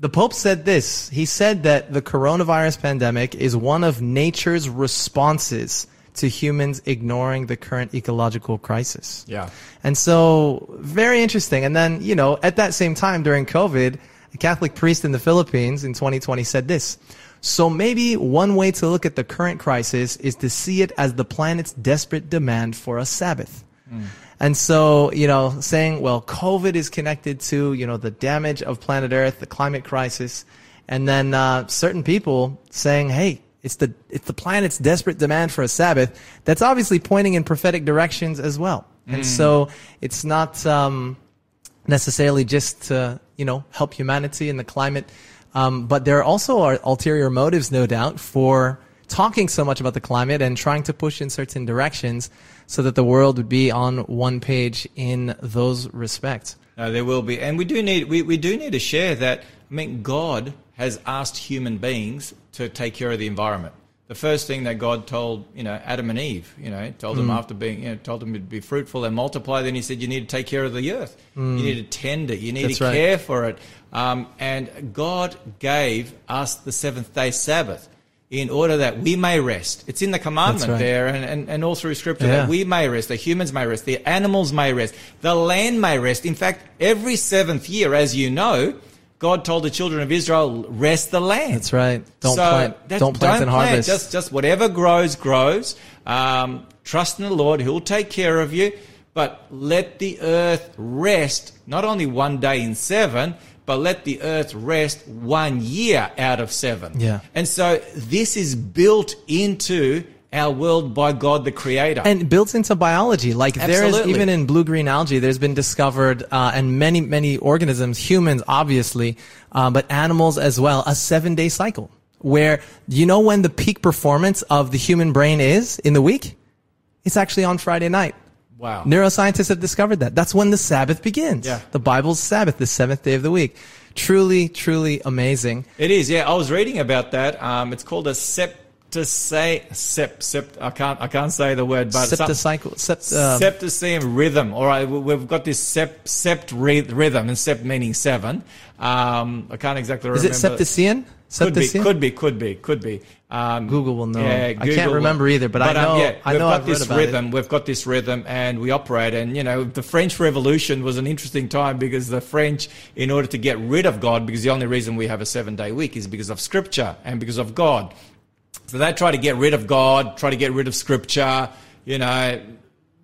the Pope said this. He said that the coronavirus pandemic is one of nature's responses to humans ignoring the current ecological crisis. Yeah. And so, very interesting. And then, you know, at that same time during COVID, a Catholic priest in the Philippines in twenty twenty said this. So maybe one way to look at the current crisis is to see it as the planet's desperate demand for a Sabbath. Mm. And so, you know, saying, well, COVID is connected to, you know, the damage of planet Earth, the climate crisis, and then uh, certain people saying, hey, it's the it's the planet's desperate demand for a Sabbath. That's obviously pointing in prophetic directions as well. Mm. And so it's not um, necessarily just to, you know, help humanity and the climate, um, but there also are ulterior motives, no doubt, for talking so much about the climate and trying to push in certain directions so that the world would be on one page in those respects. No, there will be. And we do need we, we do need to share that, I mean, God has asked human beings to take care of the environment. The first thing that God told, you know, Adam and Eve, you know, told mm. them after being, you know, told them to be fruitful and multiply. Then he said, you need to take care of the earth. Mm. You need to tend it. You need That's to right. care for it. Um, and God gave us the seventh day Sabbath, in order that we may rest. It's in the commandment right. there and, and, and all through Scripture yeah. that we may rest, the humans may rest, the animals may rest, the land may rest. In fact, every seventh year, as you know, God told the children of Israel, rest the land. That's right. Don't so plant, that's, don't plant don't and plant. harvest. Just, just whatever grows, grows. Um, trust in the Lord. He'll take care of you. But let the earth rest, not only one day in seven, but let the earth rest one year out of seven. Yeah. And so this is built into our world by God the Creator. And built into biology. Like Absolutely. there is, even in blue-green algae, there's been discovered, uh, and many, many organisms, humans obviously, uh, but animals as well, a seven-day cycle where, you know when the peak performance of the human brain is in the week? It's actually on Friday night. Wow. Neuroscientists have discovered that. That's when the Sabbath begins. Yeah. The Bible's Sabbath, the seventh day of the week. Truly, truly amazing. It is, yeah. I was reading about that. Um, it's called a sept to say sep, sept, I can't I can't say the word, but septicycle, sept, um, septicem rhythm. All right, we've got this sept, sept rhythm, and sept meaning seven. Um, I can't exactly remember. Is it septician? Could be, could be, could be, could be. Um, Google will know. Yeah, Google I can't remember will, either, but, but I know. Um, yeah, I know I've read about rhythm, it. We've got this rhythm, and we operate. And you know, the French Revolution was an interesting time because the French, in order to get rid of God, because the only reason we have a seven-day week is because of Scripture and because of God. So they try to get rid of God, try to get rid of Scripture. You know,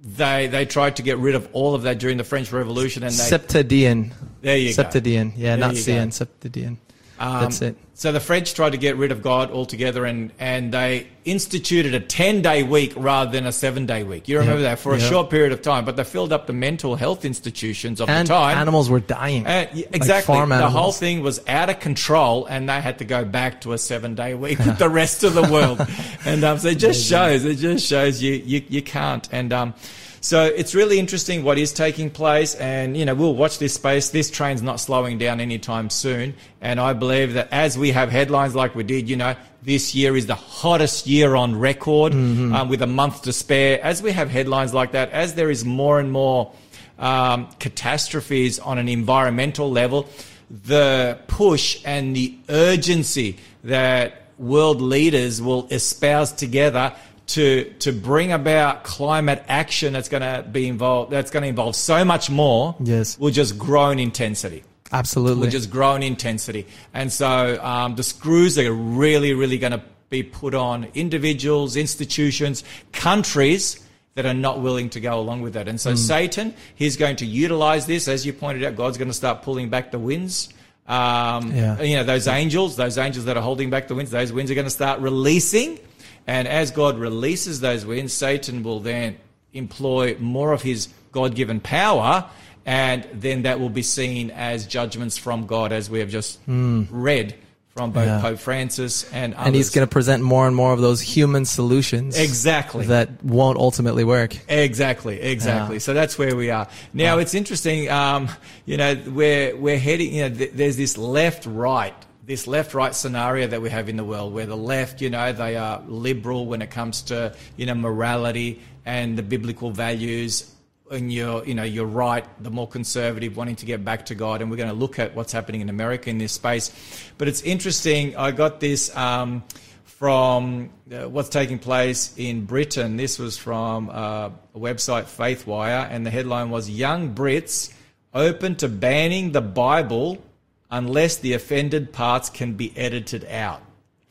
they they tried to get rid of all of that during the French Revolution. And they, Septadian. There you Septadian. Go. Septadian. Yeah, there not Cian. Septadian. Um, That's it. So the French tried to get rid of God altogether, and, and they instituted a ten-day week rather than a seven-day week. You remember yep. that for a yep. short period of time, but they filled up the mental health institutions of and the time. Animals were dying. Uh, exactly. Like farm animals. The whole thing was out of control, and they had to go back to a seven-day week with the rest of the world. And um, so it just shows, it just shows you you, you can't. And um, so it's really interesting what is taking place, and you know, we'll watch this space. This train's not slowing down anytime soon, and I believe that as we have headlines like we did, you know, this year is the hottest year on record, mm-hmm. um, with a month to spare. As we have headlines like that, as there is more and more um, catastrophes on an environmental level, the push and the urgency that world leaders will espouse together to to bring about climate action that's going to be involved, that's going to involve so much more, yes, will just grow in intensity. Absolutely. Will just grow in intensity. And so um, the screws are really, really going to be put on individuals, institutions, countries that are not willing to go along with that. And so mm. Satan, he's going to utilize this. As you pointed out, God's going to start pulling back the winds. Um, yeah. You know, those yeah. angels, those angels that are holding back the winds, those winds are going to start releasing. And as God releases those winds, Satan will then employ more of his God-given power, and then that will be seen as judgments from God, as we have just mm. read from both yeah. Pope Francis and others. And he's going to present more and more of those human solutions exactly. that won't ultimately work. Exactly, exactly. Yeah. So that's where we are. Now, wow. it's interesting, um, you know, we're, we're heading, you know, th- there's this left-right this left-right scenario that we have in the world, where the left, you know, they are liberal when it comes to, you know, morality and the biblical values, and you're, you know, you're right, the more conservative, wanting to get back to God. And we're going to look at what's happening in America in this space. But it's interesting, I got this um, from uh, what's taking place in Britain. This was from uh, a website, Faithwire, and the headline was, "Young Brits Open to Banning the Bible Unless the offended parts can be edited out."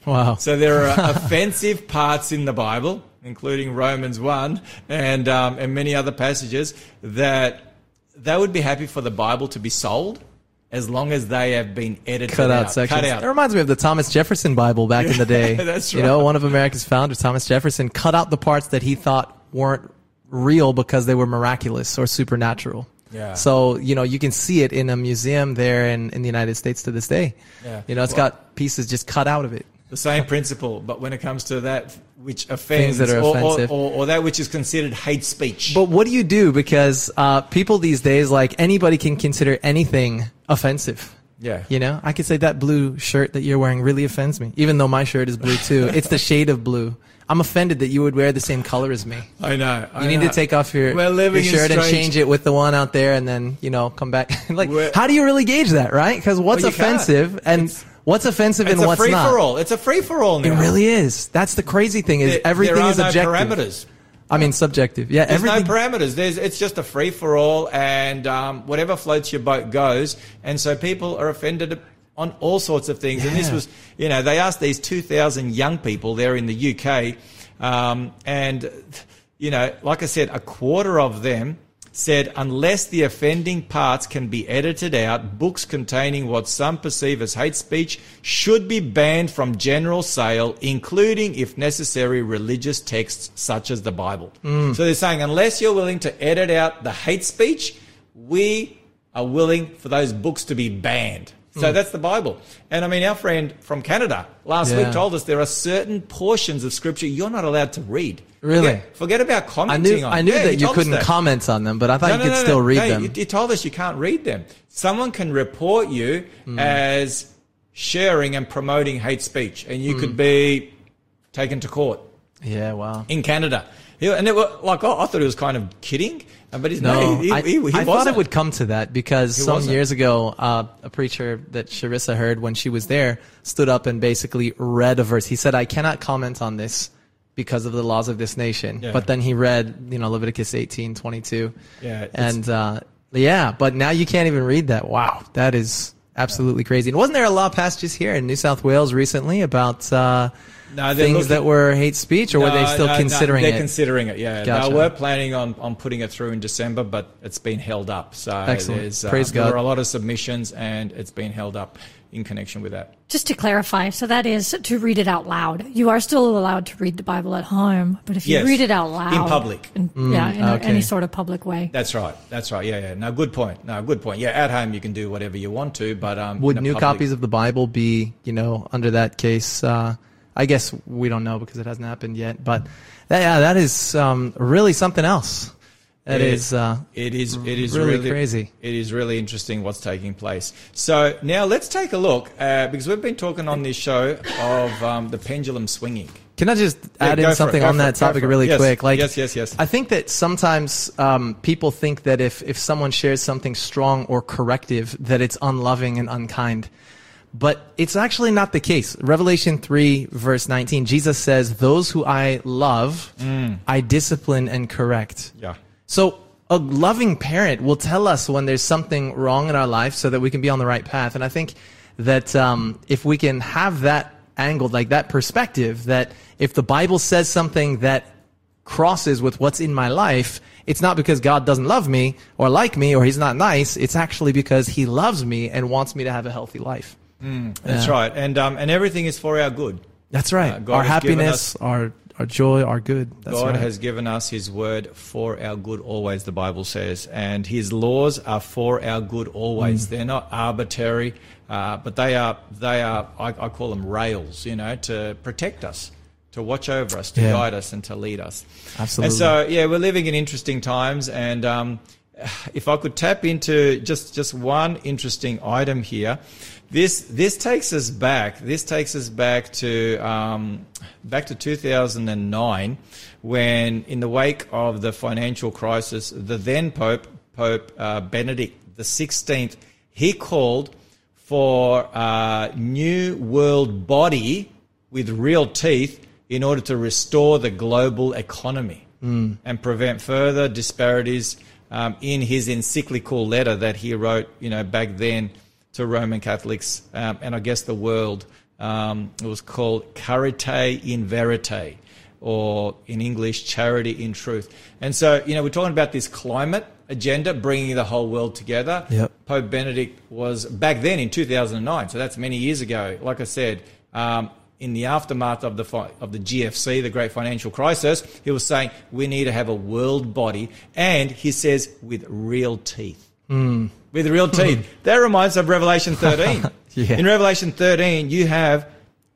Wow. So there are offensive parts in the Bible, including Romans one and um, and many other passages, that they would be happy for the Bible to be sold as long as they have been edited Cut out. out sections. Cut out. That reminds me of the Thomas Jefferson Bible back in the day. That's right. You know, one of America's founders, Thomas Jefferson, cut out the parts that he thought weren't real because they were miraculous or supernatural. Yeah. So, you know, you can see it in a museum there in, in the United States to this day. Yeah. You know, it's well, got pieces just cut out of it. The same principle, but when it comes to that which offends, things that are or, offensive. Or, or, or that which is considered hate speech. But what do you do? Because uh, people these days, like, anybody can consider anything offensive. Yeah. You know, I could say that blue shirt that you're wearing really offends me, even though my shirt is blue too. It's the shade of blue. I'm offended that you would wear the same color as me. I know. I you need know. to take off your, your shirt and change it with the one out there, and then, you know, come back. Like, We're, how do you really gauge that, right? Because what's well, offensive can't. and it's, what's offensive and what's not? It's a free-for-all. It's a free-for-all now. It really is. That's the crazy thing, is there, everything there are is no objective. Parameters. I mean, subjective. Yeah, There's everything. no parameters. There's, it's just a free-for-all, and um, whatever floats your boat goes. And so people are offended on all sorts of things. Yeah. And this was, you know, they asked these two thousand young people there in the U K. Um, and, you know, like I said, a quarter of them said, unless the offending parts can be edited out, books containing what some perceive as hate speech should be banned from general sale, including, if necessary, religious texts such as the Bible. Mm. So they're saying, unless you're willing to edit out the hate speech, we are willing for those books to be banned. So that's the Bible. And, I mean, our friend from Canada last yeah. week told us there are certain portions of Scripture you're not allowed to read. Really? Forget, forget about commenting I knew, on them. I knew yeah, that you couldn't that. comment on them, but I thought no, you no, could no, still no, read no, them. You, you told us you can't read them. Someone can report you mm. as sharing and promoting hate speech, and you mm. could be taken to court. Yeah, wow. In Canada. He, and it was like, oh, I thought he was kind of kidding, but his no, he, he, I, he, he I wasn't. Thought it would come to that because he some wasn't. years ago, uh, a preacher that Charissa heard when she was there stood up and basically read a verse. He said, "I cannot comment on this because of the laws of this nation." Yeah. But then he read, you know, Leviticus eighteen twenty-two. Yeah, and uh, yeah, but now you can't even read that. Wow, that is absolutely yeah. crazy. And wasn't there a law passed just here in New South Wales recently about? Uh, No, things looking, that were hate speech, or no, were they still no, considering no, they're it? They're considering it, yeah. Gotcha. They were planning on, on putting it through in December, but it's been held up. So Excellent. There's, uh, Praise there God. Were a lot of submissions, and it's been held up in connection with that. Just to clarify, so that is to read it out loud. You are still allowed to read the Bible at home, but if you yes. read it out loud. In public. In, mm, yeah, in okay. a, any sort of public way. That's right. That's right. Yeah, yeah. No, good point. No, good point. Yeah, at home you can do whatever you want to, but... Um, Would new public... copies of the Bible be, you know, under that case... Uh, I guess we don't know because it hasn't happened yet, but that, yeah, that is um, really something else. That it is, is, uh, it is, it is really, really crazy. It is really interesting what's taking place. So now let's take a look uh, because we've been talking on this show of um, the pendulum swinging. Can I just yeah, add in something on that topic really yes. quick? Like, yes, yes, yes. I think that sometimes um, people think that if if someone shares something strong or corrective, that it's unloving and unkind. But it's actually not the case. Revelation three, verse nineteen, Jesus says, "Those who I love, mm. I discipline and correct." Yeah. So a loving parent will tell us when there's something wrong in our life so that we can be on the right path. And I think that um, if we can have that angle, like that perspective, that if the Bible says something that crosses with what's in my life, it's not because God doesn't love me or like me or he's not nice. It's actually because he loves me and wants me to have a healthy life. Mm, that's yeah. right, and um, and everything is for our good. That's right. Uh, our happiness, us, our our joy, our good. That's God right. has given us His word for our good always. The Bible says, and His laws are for our good always. Mm. They're not arbitrary, uh, but they are they are I, I call them rails, you know, to protect us, to watch over us, to yeah. guide us, and to lead us. Absolutely. And so, yeah, we're living in interesting times, and um, if I could tap into just just one interesting item here. This this takes us back. This takes us back to um, back to two thousand nine, when in the wake of the financial crisis, the then Pope Pope uh, Benedict the sixteenth, he called for a new world body with real teeth in order to restore the global economy mm. and prevent further disparities. Um, in his encyclical letter that he wrote, you know, back then, to Roman Catholics um, and I guess the world. Um, it was called Caritate in Veritate, or in English, Charity in Truth. And so, you know, we're talking about this climate agenda, bringing the whole world together. Yep. Pope Benedict was back then in two thousand nine, so that's many years ago. Like I said, um, in the aftermath of the fi- of the G F C, the Great Financial Crisis, he was saying we need to have a world body, and he says with real teeth. Mm. With real teeth. That reminds us of Revelation thirteen. yeah. In Revelation thirteen, you have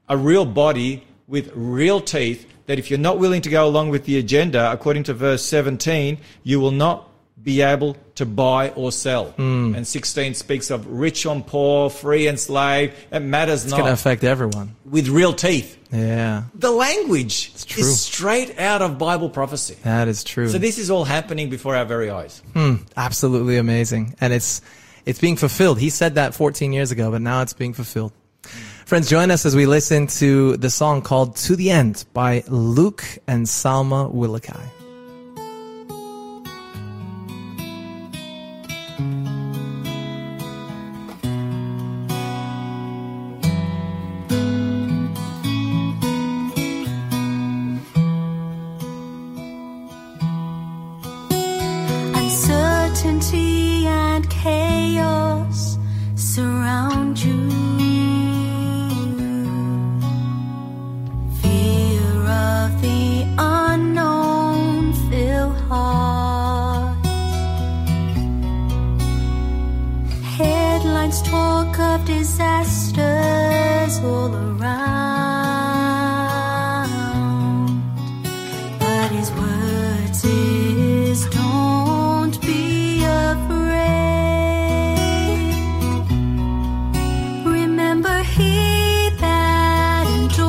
a real body with real teeth that if you're not willing to go along with the agenda, according to verse seventeen, you will not be able to buy or sell. Mm. And sixteen speaks of rich on poor, free and slave. It matters it's not. It's going to affect everyone. With real teeth. Yeah. The language is straight out of Bible prophecy. That is true. So this is all happening before our very eyes. Hmm. Absolutely amazing. And it's it's being fulfilled. He said that fourteen years ago, but now it's being fulfilled. Friends, join us as we listen to the song called "To the End" by Luke and Salma Willikai. Certainty and chaos surround you. Fear of the unknown fill hearts. Headlines talk of disasters all around, but his words is don't. Remember, he that endured.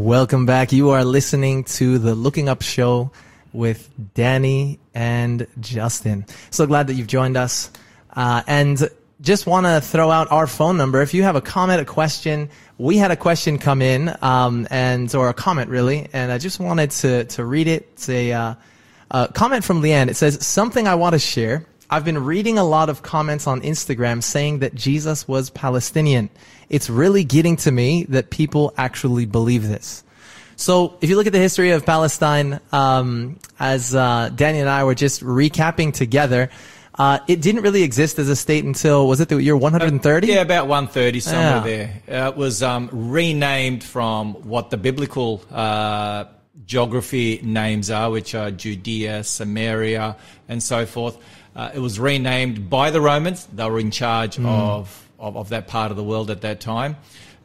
Welcome back. You are listening to the Looking Up Show with Danny and Justin. So glad that you've joined us. Uh, and just want to throw out our phone number. If you have a comment, a question, we had a question come in, um, and, or a comment really, and I just wanted to, to read it. It's a, uh, a comment from Leanne. It says, something I want to share. I've been reading a lot of comments on Instagram saying that Jesus was Palestinian. It's really getting to me that people actually believe this. So if you look at the history of Palestine, um, as uh, Danny and I were just recapping together, uh, it didn't really exist as a state until, was it the year one hundred thirty? Uh, yeah, about one thirty, somewhere yeah. there. Uh, it was um, renamed from what the biblical uh, geography names are, which are Judea, Samaria, and so forth. Uh, it was renamed by the Romans. They were in charge mm. of... Of, of that part of the world at that time.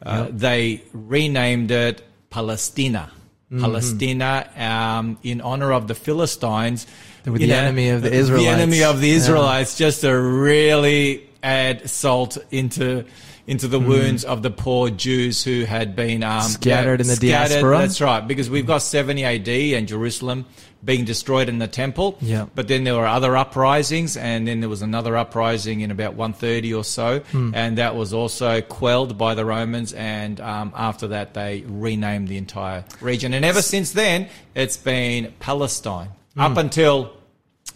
Uh, yep. They renamed it Palestina. Mm-hmm. Palestina um, in honor of the Philistines. With the know, enemy of the Israelites. The enemy of the Israelites, yeah. Just to really add salt into into the mm. wounds of the poor Jews who had been... Um, scattered yeah, in the scattered. diaspora. That's right, because we've got seventy A D and Jerusalem being destroyed in the temple. Yeah. But then there were other uprisings, and then there was another uprising in about one thirty or so, mm. and that was also quelled by the Romans, and um, after that they renamed the entire region. And ever since then, it's been Palestine, mm. up until...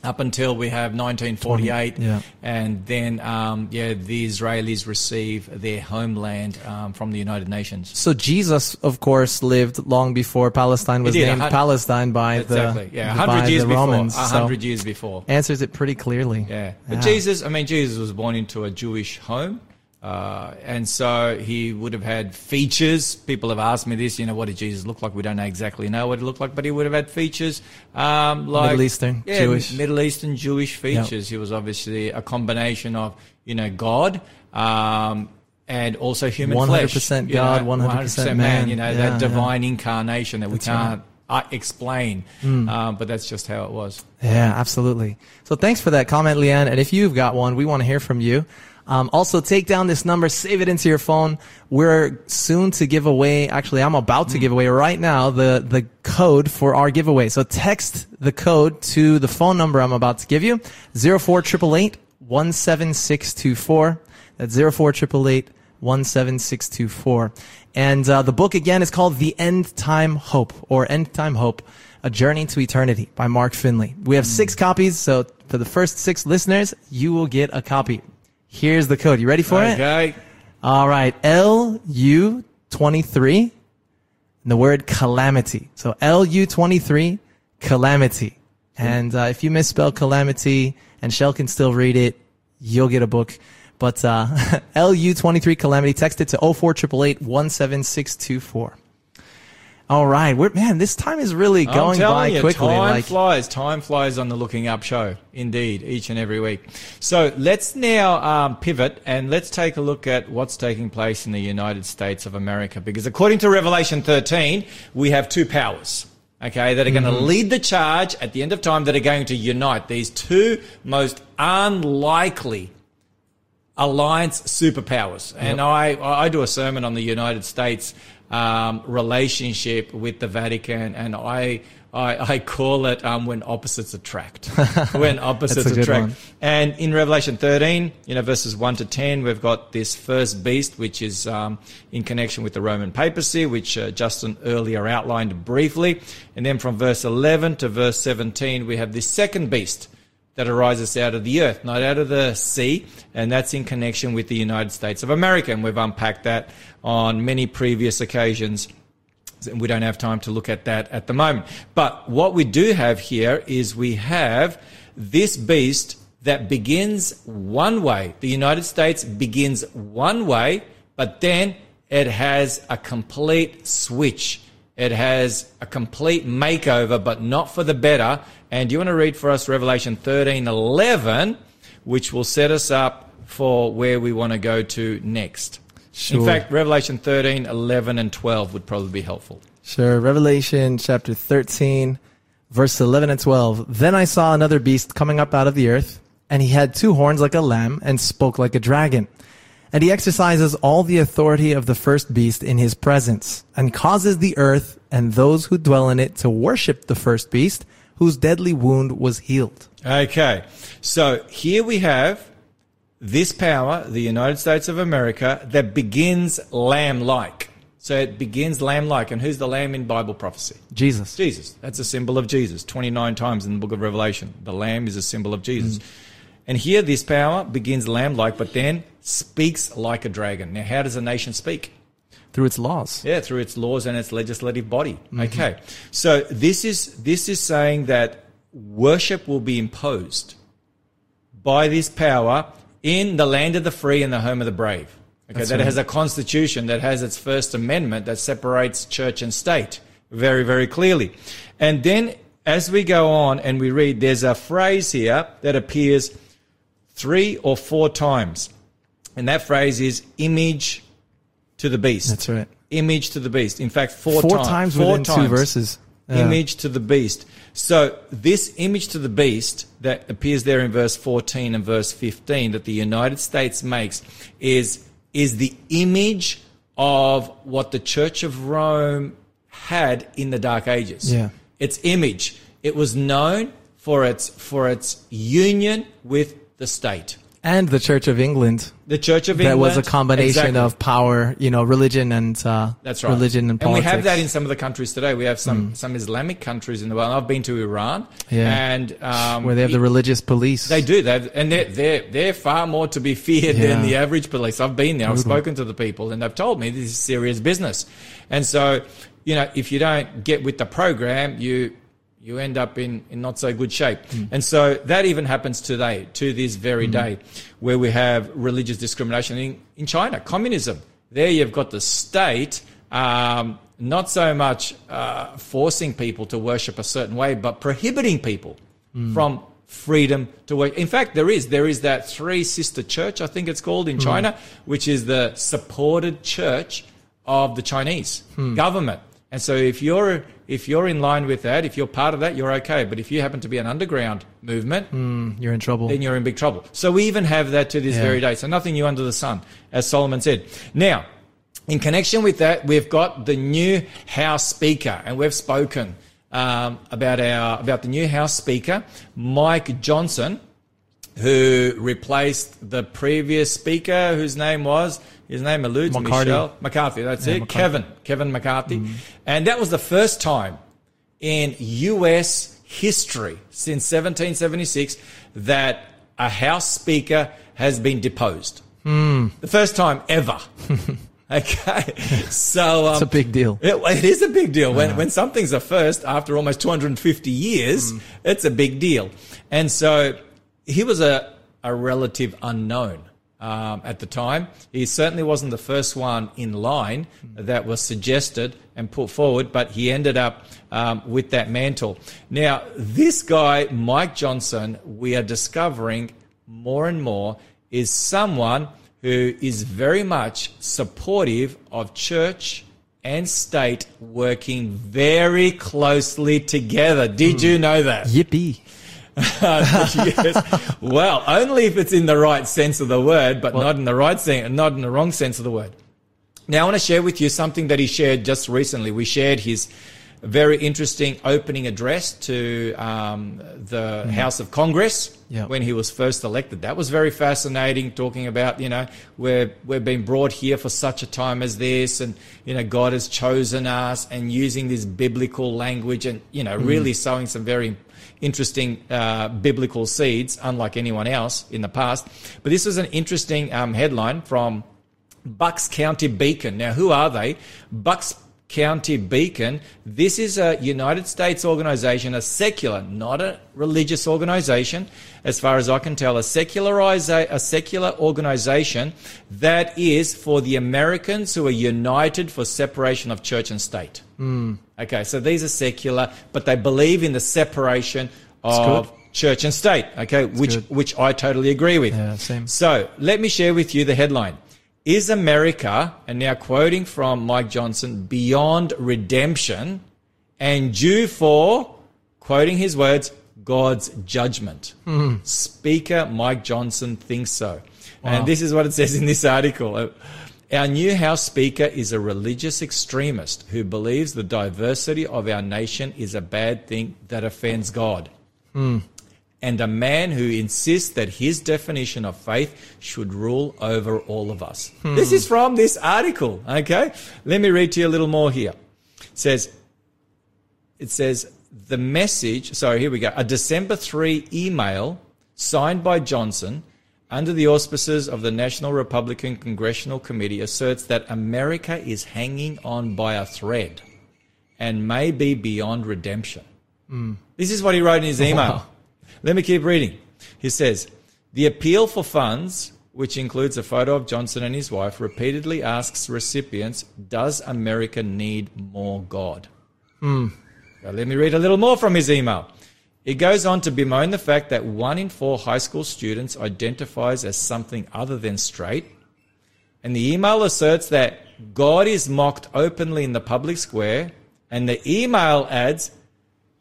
Up until we have nineteen forty-eight, twenty, yeah. and then um, yeah, the Israelis receive their homeland um, from the United Nations. So Jesus, of course, lived long before Palestine was named Palestine by exactly, the, yeah. the, by years the before, Romans. A hundred so years before. Answers it pretty clearly. Yeah, but yeah. Jesus, I mean, Jesus was born into a Jewish home. Uh, and so he would have had features. People have asked me this, you know, what did Jesus look like? We don't exactly know what it looked like, but he would have had features um, like... Middle Eastern, yeah, Jewish. Middle Eastern Jewish features. Yep. He was obviously a combination of, you know, God um, and also human flesh. one hundred percent God, you know, one hundred percent man. You know, yeah, that divine yeah. incarnation that we That's can't... Right. uh, explain. Mm. Um, but that's just how it was. Yeah, absolutely. So thanks for that comment, Leanne. And if you've got one, we want to hear from you. Um, also, take down this number, save it into your phone. We're soon to give away, actually, I'm about to give away right now the, the code for our giveaway. So text the code to the phone number I'm about to give you, zero four eight eight eight, one seven six two four. That's zero four eight eight eight, one seven six two four. And uh, the book, again, is called The End Time Hope, or End Time Hope, A Journey to Eternity by Mark Finley. We have six copies, so for the first six listeners, you will get a copy. Here's the code. You ready for okay. it? Okay. All right. L U twenty-three, and the word calamity. So L U twenty-three, calamity. And uh, if you misspell calamity, and Shell can still read it, you'll get a book. But uh, L U twenty-three, calamity. Text it to zero four eight eight eight, one seven six two four. All right. We're, man, this time is really going by you, quickly. Time like, flies. Time flies on the Looking Up Show, indeed, each and every week. So let's now um, pivot and let's take a look at what's taking place in the United States of America. Because according to Revelation thirteen, we have two powers, okay, that are mm-hmm. going to lead the charge at the end of time, that are going to unite these two most unlikely alliance superpowers. Yep. And I, I do a sermon on the United States Um, relationship with the Vatican, and I I, I call it um, when opposites attract. When opposites attract. One. And in Revelation thirteen, you know, verses one to ten, we've got this first beast, which is um, in connection with the Roman papacy, which uh, Justin earlier outlined briefly. And then from verse eleven to verse seventeen, we have this second beast that arises out of the earth, not out of the sea, and that's in connection with the United States of America. And we've unpacked that on many previous occasions, and we don't have time to look at that at the moment. But what we do have here is we have this beast that begins one way. The United States begins one way, but then it has a complete switch. It has a complete makeover, but not for the better. And do you want to read for us Revelation thirteen eleven, which will set us up for where we want to go to next? Sure. In fact, Revelation thirteen eleven and twelve would probably be helpful. Sure. Revelation chapter thirteen, verse eleven and twelve. Then I saw another beast coming up out of the earth, and he had two horns like a lamb and spoke like a dragon. And he exercises all the authority of the first beast in his presence, and causes the earth and those who dwell in it to worship the first beast, whose deadly wound was healed. Okay, so here we have this power, the United States of America, that begins lamb-like. So it begins lamb-like. And who's the lamb in Bible prophecy? Jesus. Jesus. That's a symbol of Jesus. twenty-nine times in the book of Revelation, the lamb is a symbol of Jesus. Mm. And here this power begins lamb-like, but then speaks like a dragon. Now, how does a nation speak? Through its laws. Yeah, through its laws and its legislative body. Mm-hmm. Okay. So this is this is saying that worship will be imposed by this power in the land of the free and the home of the brave. Okay, That's that right. has a constitution that has its First Amendment that separates church and state very, very clearly. And then as we go on and we read, there's a phrase here that appears three or four times. And that phrase is image to the beast. That's right. Image to the beast. In fact, four, four times. times. Four within times within two verses. Yeah. Image to the beast. So this image to the beast that appears there in verse fourteen and verse fifteen that the United States makes is, is the image of what the Church of Rome had in the Dark Ages. Yeah. Its image. It was known for its, for its union with the state. And the Church of England. The Church of England. That was a combination exactly. of power, you know, religion and uh, That's right. religion and politics. And we have that in some of the countries today. We have some, mm. some Islamic countries in the world. I've been to Iran. Yeah. And, um, where they have it, the religious police. They do. They have, and they're, they're, they're far more to be feared yeah. than the average police. I've been there. I've Brutal. spoken to the people and they've told me this is serious business. And so, you know, if you don't get with the program, you... you end up in, in not so good shape. Mm. And so that even happens today, to this very mm. day, where we have religious discrimination. In, in China, communism, there you've got the state um, not so much uh, forcing people to worship a certain way, but prohibiting people mm. from freedom to worship. In fact, there is. There is that three-sister church, I think it's called, in mm. China, which is the supported church of the Chinese mm. government. And so if you're if you're in line with that, if you're part of that, you're okay. But if you happen to be an underground movement, mm, you're in trouble. Then you're in big trouble. So we even have that to this yeah. very day. So nothing new under the sun, as Solomon said. Now, in connection with that, we've got the new House Speaker, and we've spoken um, about our about the new House Speaker, Mike Johnson, who replaced the previous speaker, whose name was. His name alludes to Michelle McCarthy. That's yeah, it. McCarthy. Kevin. Kevin McCarthy. Mm. And that was the first time in U S history since seventeen seventy-six that a House Speaker has been deposed. Mm. The first time ever. Okay. So um, it's a big deal. It, it is a big deal. When, yeah. when something's a first after almost two hundred fifty years, mm. it's a big deal. And so he was a, a relative unknown. Um, at the time, he certainly wasn't the first one in line that was suggested and put forward, but he ended up um, with that mantle. Now, this guy, Mike Johnson, we are discovering more and more is someone who is very much supportive of church and state working very closely together. Did you know that? Yippee. Yes. Well, only if it's in the right sense of the word, but well, not in the right sense, not in the wrong sense of the word. Now, I want to share with you something that he shared just recently. We shared his very interesting opening address to um, the mm-hmm. House of Congress yep. when he was first elected. That was very fascinating, talking about, you know, we're, we're being brought here for such a time as this, and, you know, God has chosen us, and using this biblical language and, you know, mm-hmm. really sowing some very interesting uh, biblical seeds, unlike anyone else in the past. But this is an interesting um, headline from Bucks County Beacon. Now, who are they? Bucks County Beacon. This is a United States organization, a secular, not a religious organization, as far as I can tell, a, seculariza- a secular organization that is for the Americans who are united for separation of church and state. Mm. Okay, so these are secular, but they believe in the separation of church and state, okay, That's which good. which I totally agree with. Yeah, same. So let me share with you the headline. Is America, and now quoting from Mike Johnson, beyond redemption and due for, quoting his words, God's judgment? Mm. Speaker Mike Johnson thinks so. Wow. And this is what it says in this article. Our new House Speaker is a religious extremist who believes the diversity of our nation is a bad thing that offends God. Mm. And a man who insists that his definition of faith should rule over all of us. Hmm. This is from this article, okay? Let me read to you a little more here. It says, it says, the message, sorry, here we go, a December third email signed by Johnson under the auspices of the National Republican Congressional Committee asserts that America is hanging on by a thread and may be beyond redemption. Mm. This is what he wrote in his email. Wow. Let me keep reading. He says, the appeal for funds, which includes a photo of Johnson and his wife, repeatedly asks recipients, does America need more God? Mm. Now, let me read a little more from his email. It goes on to bemoan the fact that one in four high school students identifies as something other than straight. And the email asserts that God is mocked openly in the public square. And the email adds,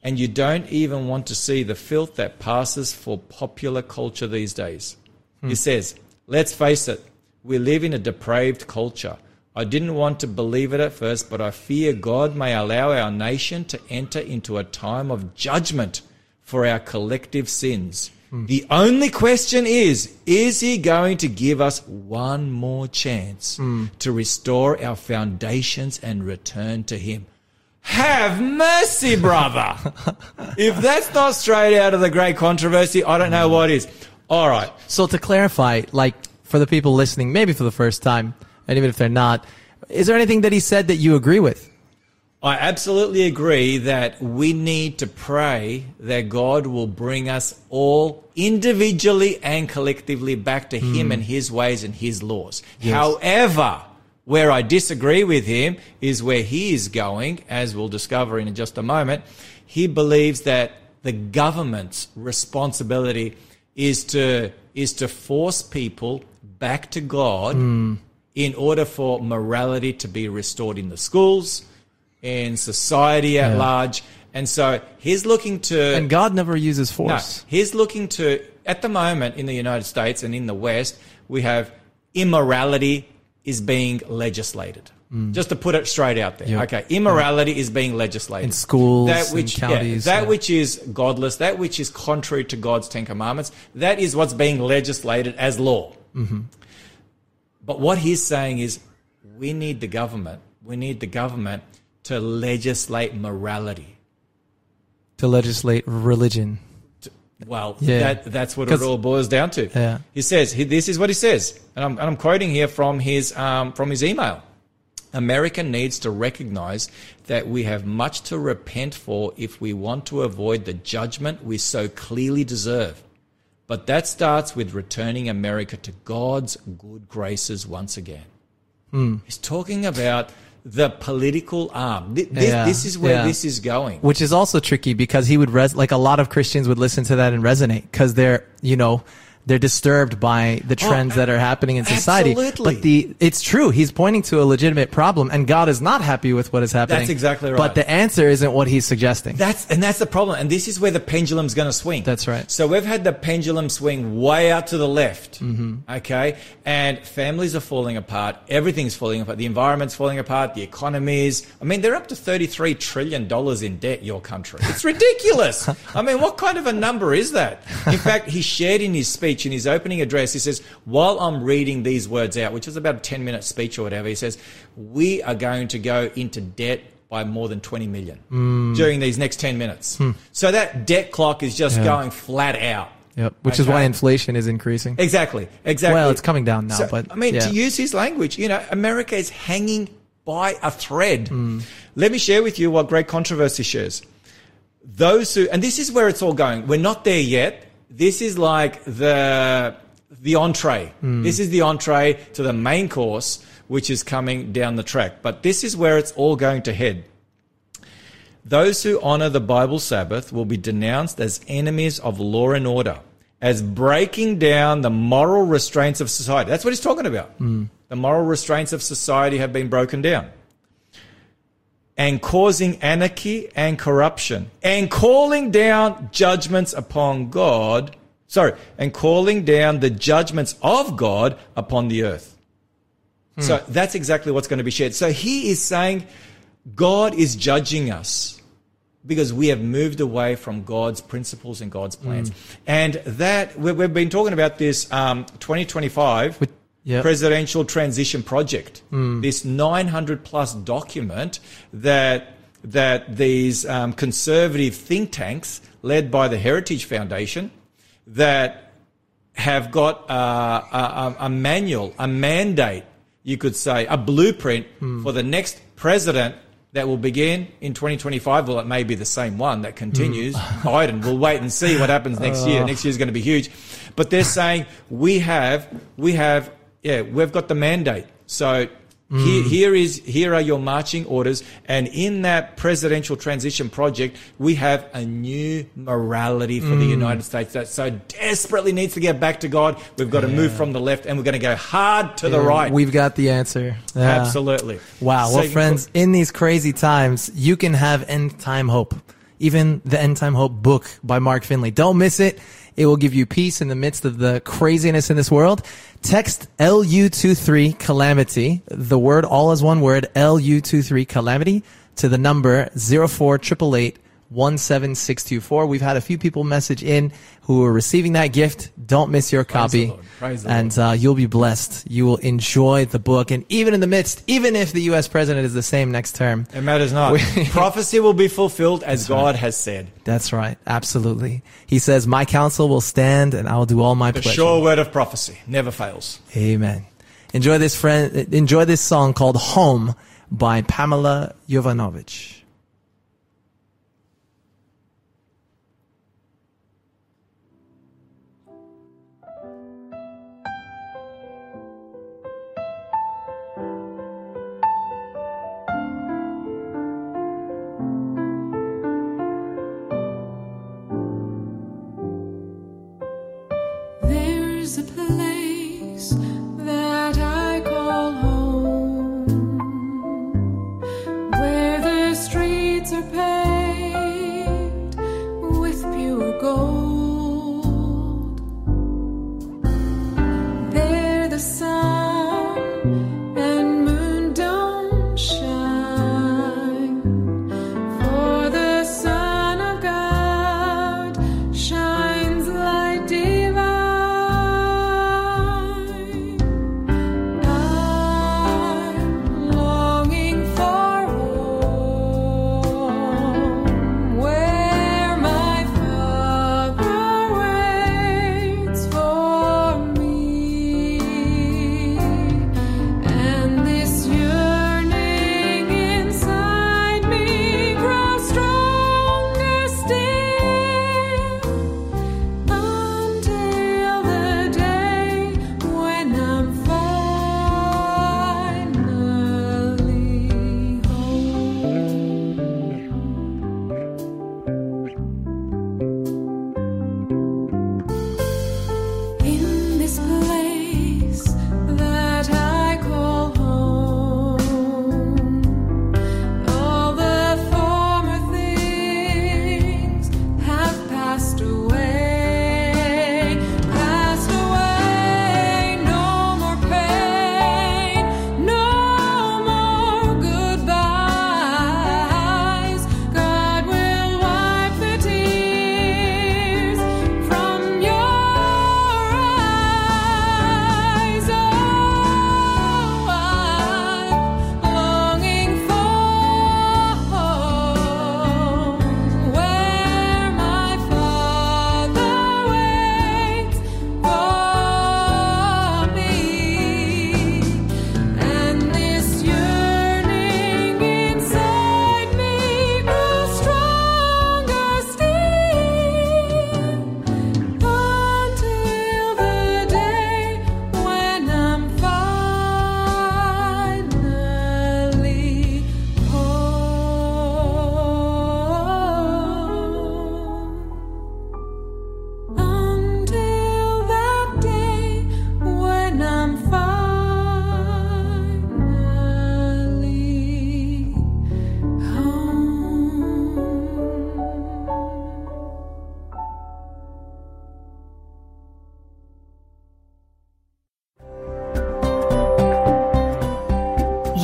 and you don't even want to see the filth that passes for popular culture these days. Hmm. He says, let's face it, we live in a depraved culture. I didn't want to believe it at first, but I fear God may allow our nation to enter into a time of judgment for our collective sins. Hmm. The only question is, is he going to give us one more chance hmm. to restore our foundations and return to him? Have mercy, brother. If that's not straight out of the Great Controversy, I don't know what is. All right. So to clarify, like for the people listening, maybe for the first time, and even if they're not, is there anything that he said that you agree with? I absolutely agree that we need to pray that God will bring us all individually and collectively back to him mm. and his ways and his laws. Yes. However, where I disagree with him is where he is going, as we'll discover in just a moment. He believes that the government's responsibility is to is to force people back to God mm. in order for morality to be restored in the schools, in society at yeah. large. And so he's looking to... And God never uses force. No, he's looking to... At the moment in the United States and in the West, we have immorality is being legislated. Mm. Just to put it straight out there. Yep. Okay, immorality yep. is being legislated. In schools, that which, in counties. Yeah, that yeah. which is godless, that which is contrary to God's Ten Commandments, that is what's being legislated as law. Mm-hmm. But what he's saying is we need the government, we need the government to legislate morality. To legislate religion. Well, yeah. that, that's what it all boils down to. Yeah. He says, he, this is what he says, and I'm, and I'm quoting here from his, um, from his email. America needs to recognize that we have much to repent for if we want to avoid the judgment we so clearly deserve. But that starts with returning America to God's good graces once again. Mm. He's talking about... the political arm. This, yeah, this is where yeah. this is going. Which is also tricky because he would, res- like a lot of Christians would listen to that and resonate because they're, you know, they're disturbed by the trends oh, that are happening in society. Absolutely. But the, it's true. He's pointing to a legitimate problem and God is not happy with what is happening. That's exactly right. But the answer isn't what he's suggesting. That's, and that's the problem. And this is where the pendulum's going to swing. That's right. So we've had the pendulum swing way out to the left. Mm-hmm. Okay. And families are falling apart. Everything's falling apart. The environment's falling apart. The economies. I mean, they're up to thirty-three trillion dollars in debt, your country. It's ridiculous. I mean, what kind of a number is that? In fact, he shared in his speech, in his opening address, he says, while I'm reading these words out, which is about a ten-minute speech or whatever, he says, we are going to go into debt by more than twenty million mm. during these next ten minutes. Hmm. So that debt clock is just yeah. going flat out. Yep. Which okay. is why inflation is increasing. Exactly. Exactly. Well, it's coming down now. So, but I mean, yeah. to use his language, you know, America is hanging by a thread. Mm. Let me share with you what Great Controversy shares. Those who, and this is where it's all going. We're not there yet. This is like the the entree. Mm. This is the entree to the main course, which is coming down the track. But this is where it's all going to head. Those who honor the Bible Sabbath will be denounced as enemies of law and order, as breaking down the moral restraints of society. That's what he's talking about. Mm. The moral restraints of society have been broken down. And causing anarchy and corruption, and calling down judgments upon God, sorry, and calling down the judgments of God upon the earth. Hmm. So that's exactly what's going to be shared. So he is saying God is judging us because we have moved away from God's principles and God's plans. Hmm. And that, we've been talking about this um, twenty twenty-five With- Yep. Presidential Transition Project, mm. this nine hundred plus document that that these um, conservative think tanks led by the Heritage Foundation that have got uh, a, a manual, a mandate, you could say, a blueprint mm. for the next president that will begin in twenty twenty-five. Well, it may be the same one that continues. Mm. Biden, we'll wait and see what happens next uh. year. Next year is going to be huge. But they're saying we have we have... Yeah, we've got the mandate. So mm. here, here is here are your marching orders. And in that presidential transition project, we have a new morality for mm. the United States that so desperately needs to get back to God. We've got yeah. to move from the left, and we're going to go hard to yeah. the right. We've got the answer. Yeah. Absolutely. Wow. So well, friends, put- in these crazy times, you can have end time hope. Even the End Time Hope book by Mark Finley. Don't miss it. It will give you peace in the midst of the craziness in this world. Text L U two three Calamity, the word all as one word, L U two three Calamity, to the number zero four eight eight eight one seven six two four. We've had a few people message in who are receiving that gift. Don't miss your copy. Praise the Lord. Praise the and uh, you'll be blessed. You will enjoy the book. And even in the midst, even if the U S president is the same next term, it matters not. We, prophecy will be fulfilled as God right. has said. That's right. Absolutely. He says, my counsel will stand and I will do all my the pleasure. The sure word of prophecy never fails. Amen. Enjoy this, friend. Enjoy this song called Home by Pamela Jovanovic. That I call home, where the are paved with pure gold. There the sun and moon don't shine, for the Son of God shines light divine. I'm longing for home, where my Father waits for me, and this yearning inside me grows stronger still, until the day when I'm finally home. In this place that I call home, all the former things have passed away, passed away. No more pain, no more goodbyes. God will wipe the tears from your eyes. Oh, I'm longing for home, where my Father waits for me, and this yearning inside me grows stronger still, until the day when I'm finally home. Until that day when I'm finally home.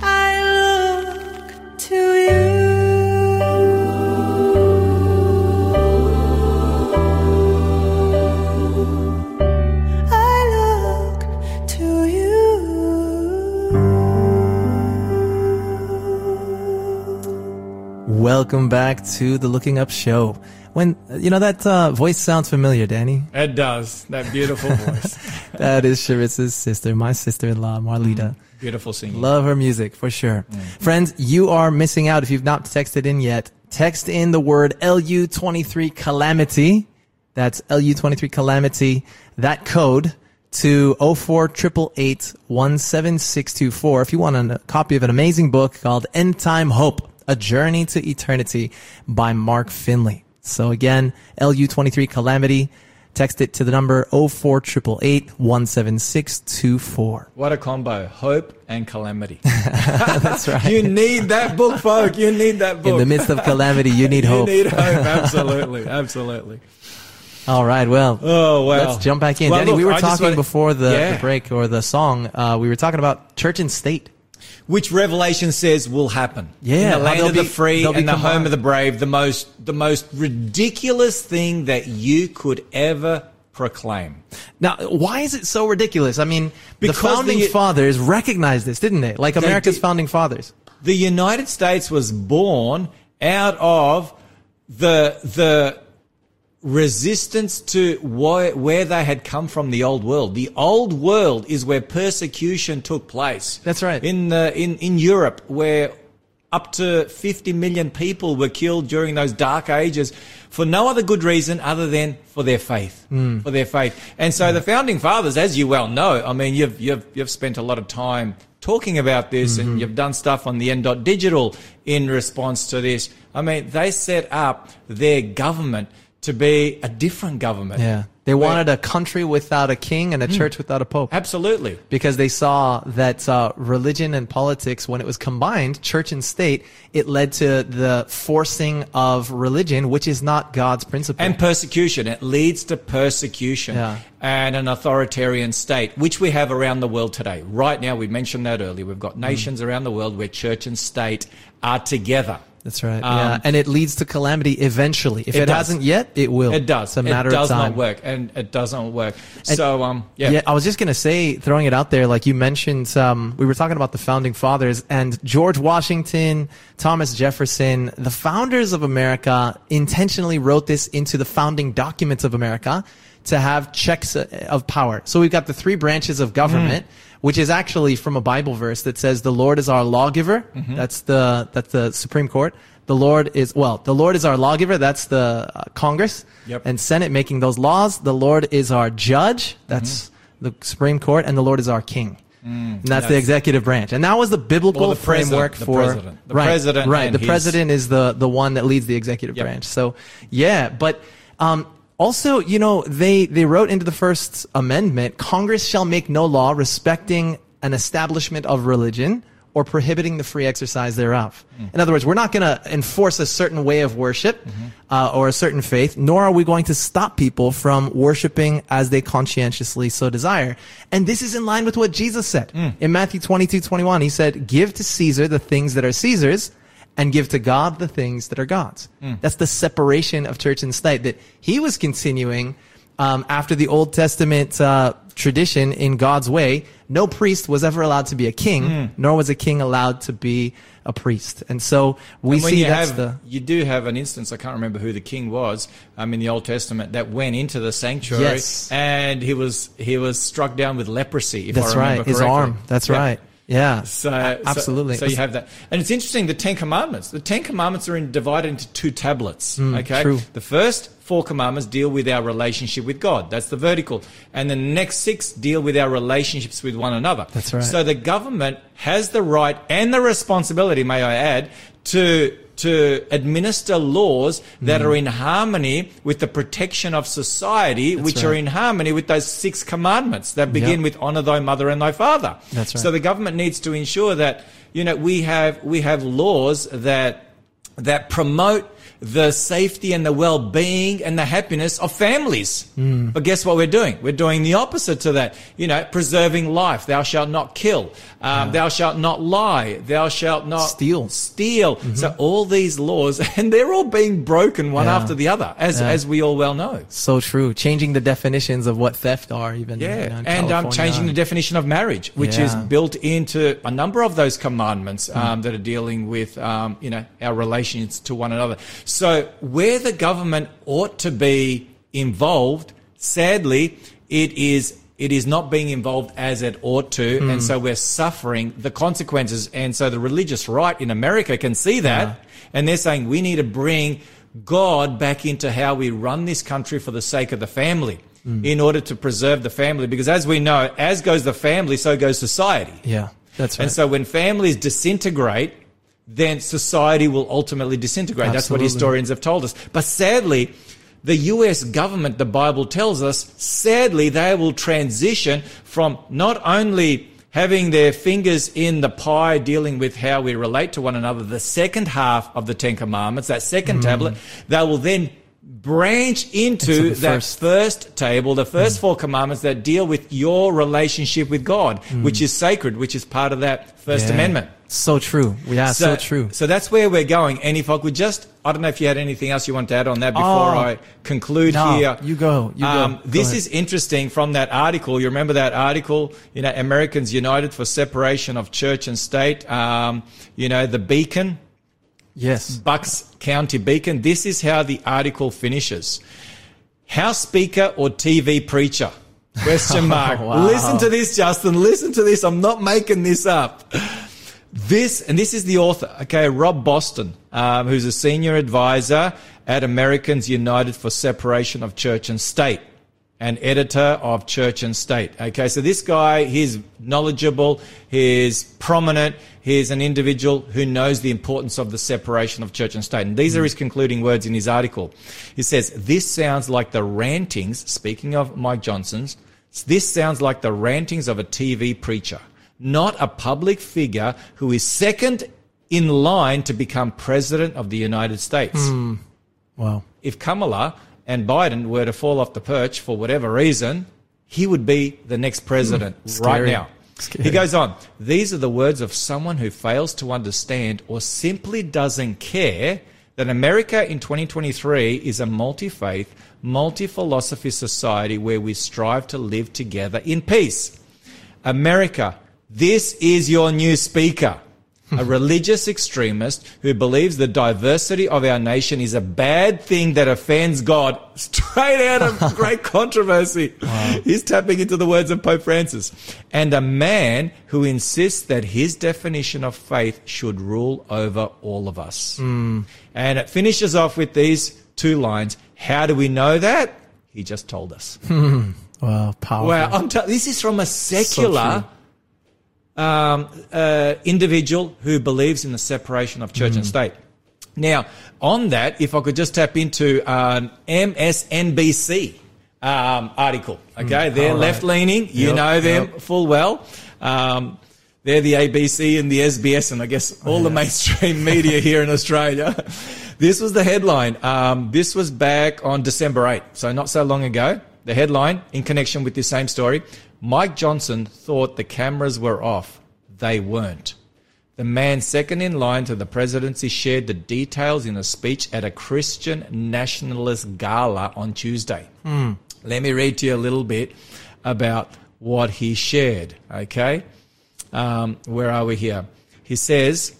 I look to you. I look to you. Welcome back to the Looking Up Show. When you know that uh, voice sounds familiar, Danny. It does. That beautiful voice. That is Charissa's sister, my sister-in-law, Marlita. Beautiful singing. Love her music for sure. Friends, you are missing out if you've not texted in yet. Text in the word L U twenty-three calamity. That's L U twenty-three calamity. That code to oh four eight eight eight one seven six two four if you want a copy of an amazing book called End Time Hope: A Journey to Eternity by Mark Finley. So again, L U twenty-three calamity. Text it to the number oh four eight eight eight one seven six two four. What a combo. Hope and calamity. That's right. You need that book, folk. You need that book. In the midst of calamity, you need hope. You need hope. Absolutely. Absolutely. All right. Well, oh, wow. Let's jump back in. Well, Danny, look, we were I talking wanna... before the, yeah. the break or the song, uh, we were talking about church and state. Which Revelation says will happen. Yeah, in the land of the free and the home of the brave, the most the most ridiculous thing that you could ever proclaim. Now, why is it so ridiculous? I mean, the founding fathers recognized this, didn't they? Like America's founding fathers. The United States was born out of the the resistance to wh- where they had come from, the old world. The old world is where persecution took place. That's right. In the in in Europe, where up to fifty million people were killed during those dark ages for no other good reason other than for their faith, mm. for their faith. And so mm. the Founding Fathers, as you well know, I mean, you've, you've, you've spent a lot of time talking about this, mm-hmm. and you've done stuff on the N dot digital in response to this. I mean, they set up their government to be a different government. Yeah. They wanted a country without a king and a church without a pope. Absolutely. Because they saw that uh, religion and politics, when it was combined, church and state, it led to the forcing of religion, which is not God's principle. And persecution. It leads to persecution yeah. and an authoritarian state, which we have around the world today. Right now, we mentioned that earlier. We've got nations mm. around the world where church and state are together. That's right. Um, yeah. And it leads to calamity eventually. If it, it hasn't yet, it will. It does. It's a matter of time. It does not work, and it doesn't work. And so, um, yeah. yeah. I was just going to say, throwing it out there, like you mentioned, um, we were talking about the Founding Fathers, and George Washington, Thomas Jefferson, the founders of America intentionally wrote this into the founding documents of America to have checks of power. So we've got the three branches of government. Mm. Which is actually from a Bible verse that says the Lord is our lawgiver. Mm-hmm. That's the that's the Supreme Court. The Lord is well. The Lord is our lawgiver. That's the uh, Congress yep. and Senate making those laws. The Lord is our judge. That's mm-hmm. the Supreme Court, and the Lord is our king. Mm, and that's yes. the executive branch. And that was the biblical well, the framework for the president. The right, president, right? The his. president is the the one that leads the executive yep. branch. So yeah, but. Um, Also, you know, they, they wrote into the First Amendment, Congress shall make no law respecting an establishment of religion or prohibiting the free exercise thereof. Mm. In other words, we're not going to enforce a certain way of worship mm-hmm. uh, or a certain faith, nor are we going to stop people from worshiping as they conscientiously so desire. And this is in line with what Jesus said. Mm. In Matthew twenty-two twenty-one, he said, give to Caesar the things that are Caesar's, and give to God the things that are God's. Mm. That's the separation of church and state that he was continuing um, after the Old Testament uh, tradition in God's way. No priest was ever allowed to be a king, mm. nor was a king allowed to be a priest. And so we and see you that's have, the... You do have an instance, I can't remember who the king was, um, in the Old Testament, that went into the sanctuary yes. and he was he was struck down with leprosy, if that's I remember right. correctly. His arm, that's yeah. right. Yeah, so absolutely. So, so you have that, and it's interesting. The Ten Commandments. The Ten Commandments are in, divided into two tablets. Mm, okay, true. The first four commandments deal with our relationship with God. That's the vertical, and the next six deal with our relationships with one another. That's right. So the government has the right and the responsibility, may I add, to to administer laws that mm. are in harmony with the protection of society, That's which right. are in harmony with those six commandments that begin yep. with honor thy mother and thy father. That's right. So the government needs to ensure that, you know, we have we have laws that that promote the safety and the well-being and the happiness of families. Mm. But guess what we're doing? We're doing the opposite to that. You know, preserving life. Thou shalt not kill. Um, yeah. Thou shalt not lie. Thou shalt not steal. Steal. Mm-hmm. So all these laws, and they're all being broken one yeah. after the other, as yeah. as we all well know. So true. Changing the definitions of what theft are, even. Yeah, you know, in and um, changing the definition of marriage, which yeah. is built into a number of those commandments um, mm. that are dealing with, um, you know, our relations to one another. So where the government ought to be involved, sadly, it is it is not being involved as it ought to, mm. and so we're suffering the consequences. And so the religious right in America can see that, yeah. and they're saying we need to bring God back into how we run this country for the sake of the family. Mm. In order to preserve the family, because as we know, as goes the family, so goes society. Yeah, that's right. And so when families disintegrate, then society will ultimately disintegrate. Absolutely. That's what historians have told us. But sadly, the U S government, the Bible tells us, sadly, they will transition from not only having their fingers in the pie dealing with how we relate to one another, the second half of the Ten Commandments, that second mm. tablet, they will then branch into the that first. first table, the first mm. four commandments that deal with your relationship with God, mm. which is sacred, which is part of that First yeah. Amendment. So true. Yeah, so, so true. So that's where we're going. And if I could just, I don't know if you had anything else you want to add on that before oh, I conclude no, here. You go. You um, go. This go is interesting from that article. You remember that article, you know, Americans United for Separation of Church and State, um, you know, the Beacon. Yes. Bucks County Beacon. This is how the article finishes. House Speaker or T V preacher? Question mark. oh, wow. Listen to this, Justin. Listen to this. I'm not making this up. This, and this is the author, okay, Rob Boston, um, who's a senior advisor at Americans United for Separation of Church and State, and editor of Church and State. Okay, so this guy, he's knowledgeable, he's prominent, he's an individual who knows the importance of the separation of church and state. And these mm. are his concluding words in his article. He says, this sounds like the rantings, speaking of Mike Johnson's, this sounds like the rantings of a T V preacher, not a public figure who is second in line to become president of the United States. Mm. Wow. If Kamala and Biden were to fall off the perch for whatever reason, he would be the next president mm, right now. Scary. He goes on, these are the words of someone who fails to understand or simply doesn't care that America in twenty twenty-three is a multi-faith, multi-philosophy society where we strive to live together in peace. America, this is your new speaker. A religious extremist who believes the diversity of our nation is a bad thing that offends God. Straight out of Great Controversy. Wow. He's tapping into the words of Pope Francis. And a man who insists that his definition of faith should rule over all of us. Mm. And it finishes off with these two lines. How do we know that? He just told us. Mm. Wow, powerful. Wow, I'm t- this is from a secular... So Um, uh, individual who believes in the separation of church mm. and state. Now, on that, if I could just tap into an M S N B C um, article, okay? Mm. They're right. left-leaning. Yep. You know them yep. full well. Um, they're the A B C and the S B S and I guess all oh, yeah. the mainstream media here in Australia. This was the headline. Um, this was back on December eighth, so not so long ago. The headline, in connection with this same story, Mike Johnson thought the cameras were off. They weren't. The man second in line to the presidency shared the details in a speech at a Christian nationalist gala on Tuesday. Mm. Let me read to you a little bit about what he shared, okay? Um, where are we here? He says,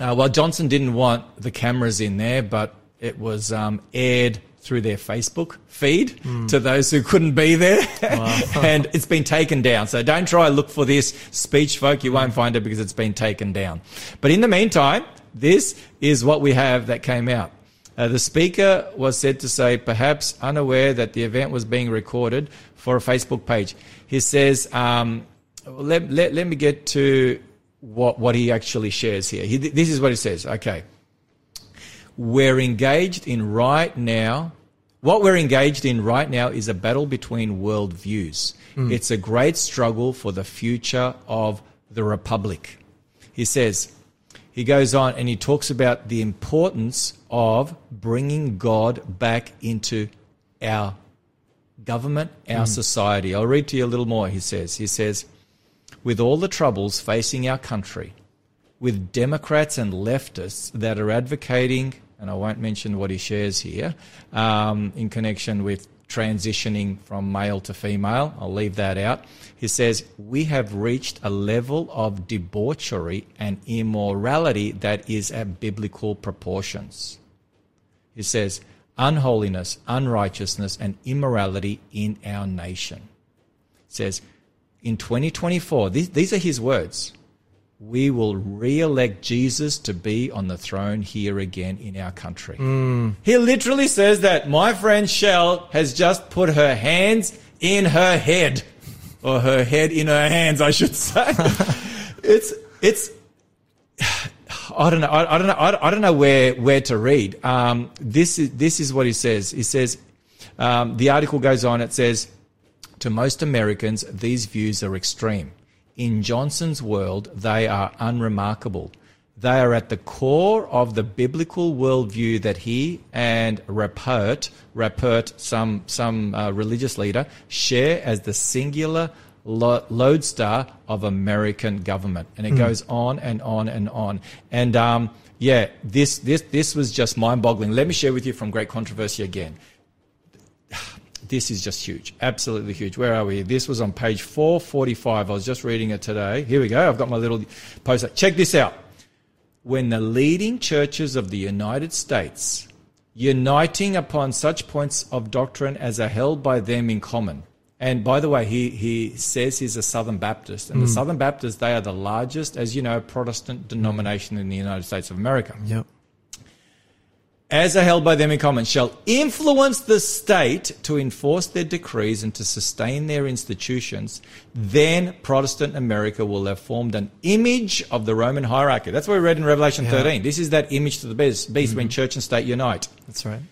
uh, well, Johnson didn't want the cameras in there, but it was um, aired through their Facebook feed mm. to those who couldn't be there. Wow. And it's been taken down. So don't try to look for this speech, folk. You won't find it because it's been taken down. But in the meantime, this is what we have that came out. Uh, the speaker was said to say, perhaps unaware that the event was being recorded for a Facebook page. He says, um, let, let, let me get to what, what he actually shares here. He, this is what he says. Okay. We're engaged in right now. What we're engaged in right now is a battle between worldviews. Mm. It's a great struggle for the future of the republic. He says, he goes on and he talks about the importance of bringing God back into our government, our mm. society. I'll read to you a little more, he says. He says, with all the troubles facing our country, with Democrats and leftists that are advocating, and I won't mention what he shares here, um, in connection with transitioning from male to female. I'll leave that out. He says, we have reached a level of debauchery and immorality that is at biblical proportions. He says, unholiness, unrighteousness, and immorality in our nation. He says, in twenty twenty-four, these, these are his words, we will re-elect Jesus to be on the throne here again in our country. Mm. He literally says that my friend Shell has just put her hands in her head, or her head in her hands, I should say. it's it's. I don't know. I, I don't know. I, I don't know where where to read. Um, this is this is what he says. He says um, the article goes on. It says to most Americans, these views are extreme. In Johnson's world, they are unremarkable. They are at the core of the biblical worldview that he and Rappert, Rappert, some some uh, religious leader, share as the singular lo- lodestar of American government. And it mm. goes on and on and on. And um, yeah, this this this was just mind-boggling. Let me share with you from Great Controversy again. This is just huge, absolutely huge. Where are we? This was on page four forty-five. I was just reading it today. Here we go. I've got my little poster. Check this out. When the leading churches of the United States, uniting upon such points of doctrine as are held by them in common, And by the way, he, he says he's a Southern Baptist. And mm. the Southern Baptists, they are the largest, as you know, Protestant denomination in the United States of America. Yep. As are held by them in common, shall influence the state to enforce their decrees and to sustain their institutions, then Protestant America will have formed an image of the Roman hierarchy. That's what we read in Revelation yeah. thirteen. This is that image to the beast mm-hmm. when church and state unite. That's right.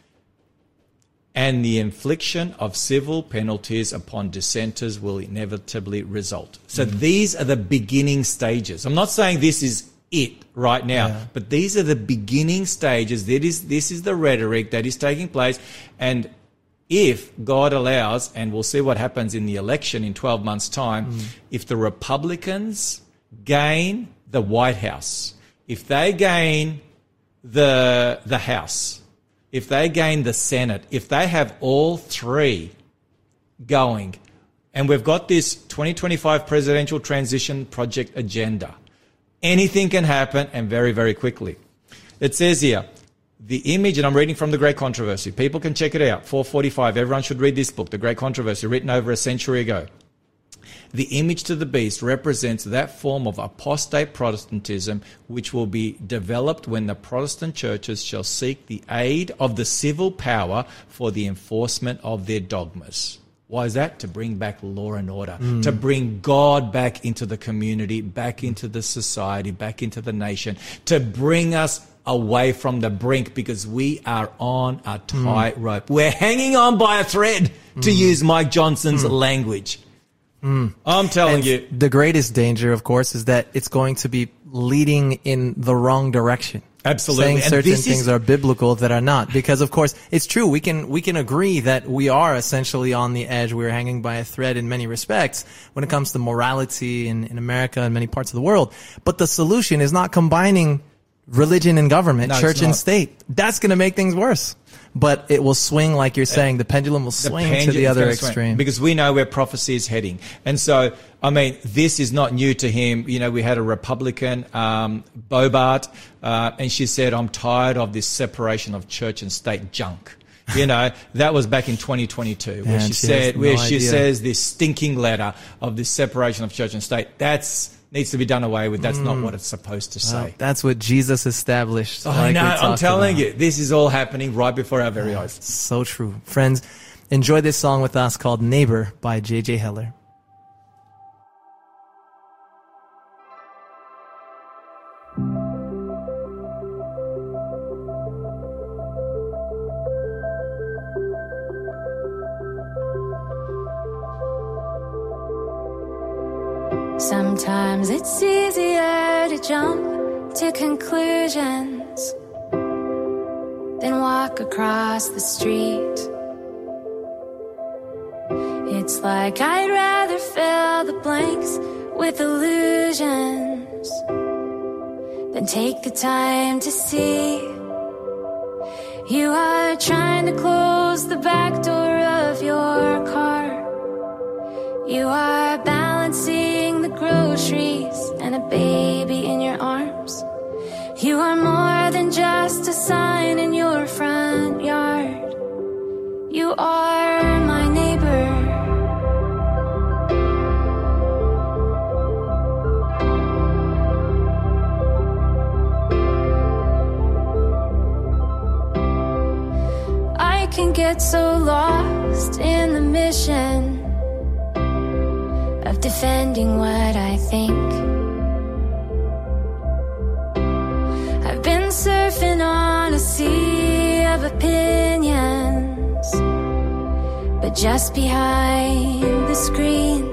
And the infliction of civil penalties upon dissenters will inevitably result. So mm-hmm. these are the beginning stages. I'm not saying this is it right now, yeah. but these are the beginning stages. That is, this is the rhetoric that is taking place, and if God allows, and we'll see what happens in the election in twelve months' time, mm. if the Republicans gain the White House, if they gain the the House, if they gain the Senate, if they have all three going, and we've got this twenty twenty-five Presidential Transition Project agenda, anything can happen, and very, very quickly. It says here, the image, and I'm reading from The Great Controversy. People can check it out, four forty-five. Everyone should read this book, The Great Controversy, written over a century ago. The image to the beast represents that form of apostate Protestantism which will be developed when the Protestant churches shall seek the aid of the civil power for the enforcement of their dogmas. Why is that? To bring back law and order, mm. to bring God back into the community, back into the society, back into the nation, to bring us away from the brink, because we are on a tightrope. Mm. We're hanging on by a thread, mm. to use Mike Johnson's mm. language. Mm. I'm telling and you. The greatest danger, of course, is that it's going to be leading in the wrong direction. Absolutely. Saying and certain things is... are biblical that are not. Because, of course, it's true. We can, we can agree that we are essentially on the edge. We're hanging by a thread in many respects when it comes to morality in, in America and many parts of the world. But the solution is not combining religion and government, no, church and state. That's going to make things worse. But it will swing, like you're saying, the pendulum will swing the pendulum to the other extreme. Because we know where prophecy is heading. And so, I mean, this is not new to him. You know, we had a Republican, um, Bobart, uh, and she said, I'm tired of this separation of church and state junk. You know, that was back in twenty twenty-two, where she, she said, no where idea. she says this stinking letter of this separation of church and state. That's needs to be done away with. That's mm. not what it's supposed to say. Well, that's what Jesus established. Oh, like no, I'm telling about. you, this is all happening right before our very oh, eyes. So true. Friends, enjoy this song with us called Neighbor by J J Heller. Sometimes it's easier to jump to conclusions than walk across the street. It's like I'd rather fill the blanks with illusions than take the time to see. You are trying to close the back door of your car. You are balancing groceries and a baby in your arms. You are more than just a sign in your front yard. You are my neighbor. I can get so lost in the mission of defending what I think. I've been surfing on a sea of opinions, but just behind the screen,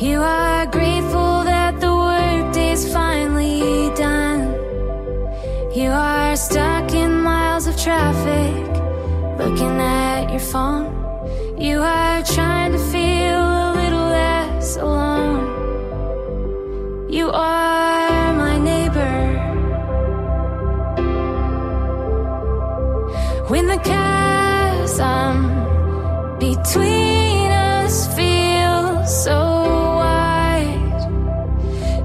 you are grateful that the workday's finally done. You are stuck in miles of traffic, looking at your phone. You are trying to feel alone. You are my neighbor. When the chasm between us feels so wide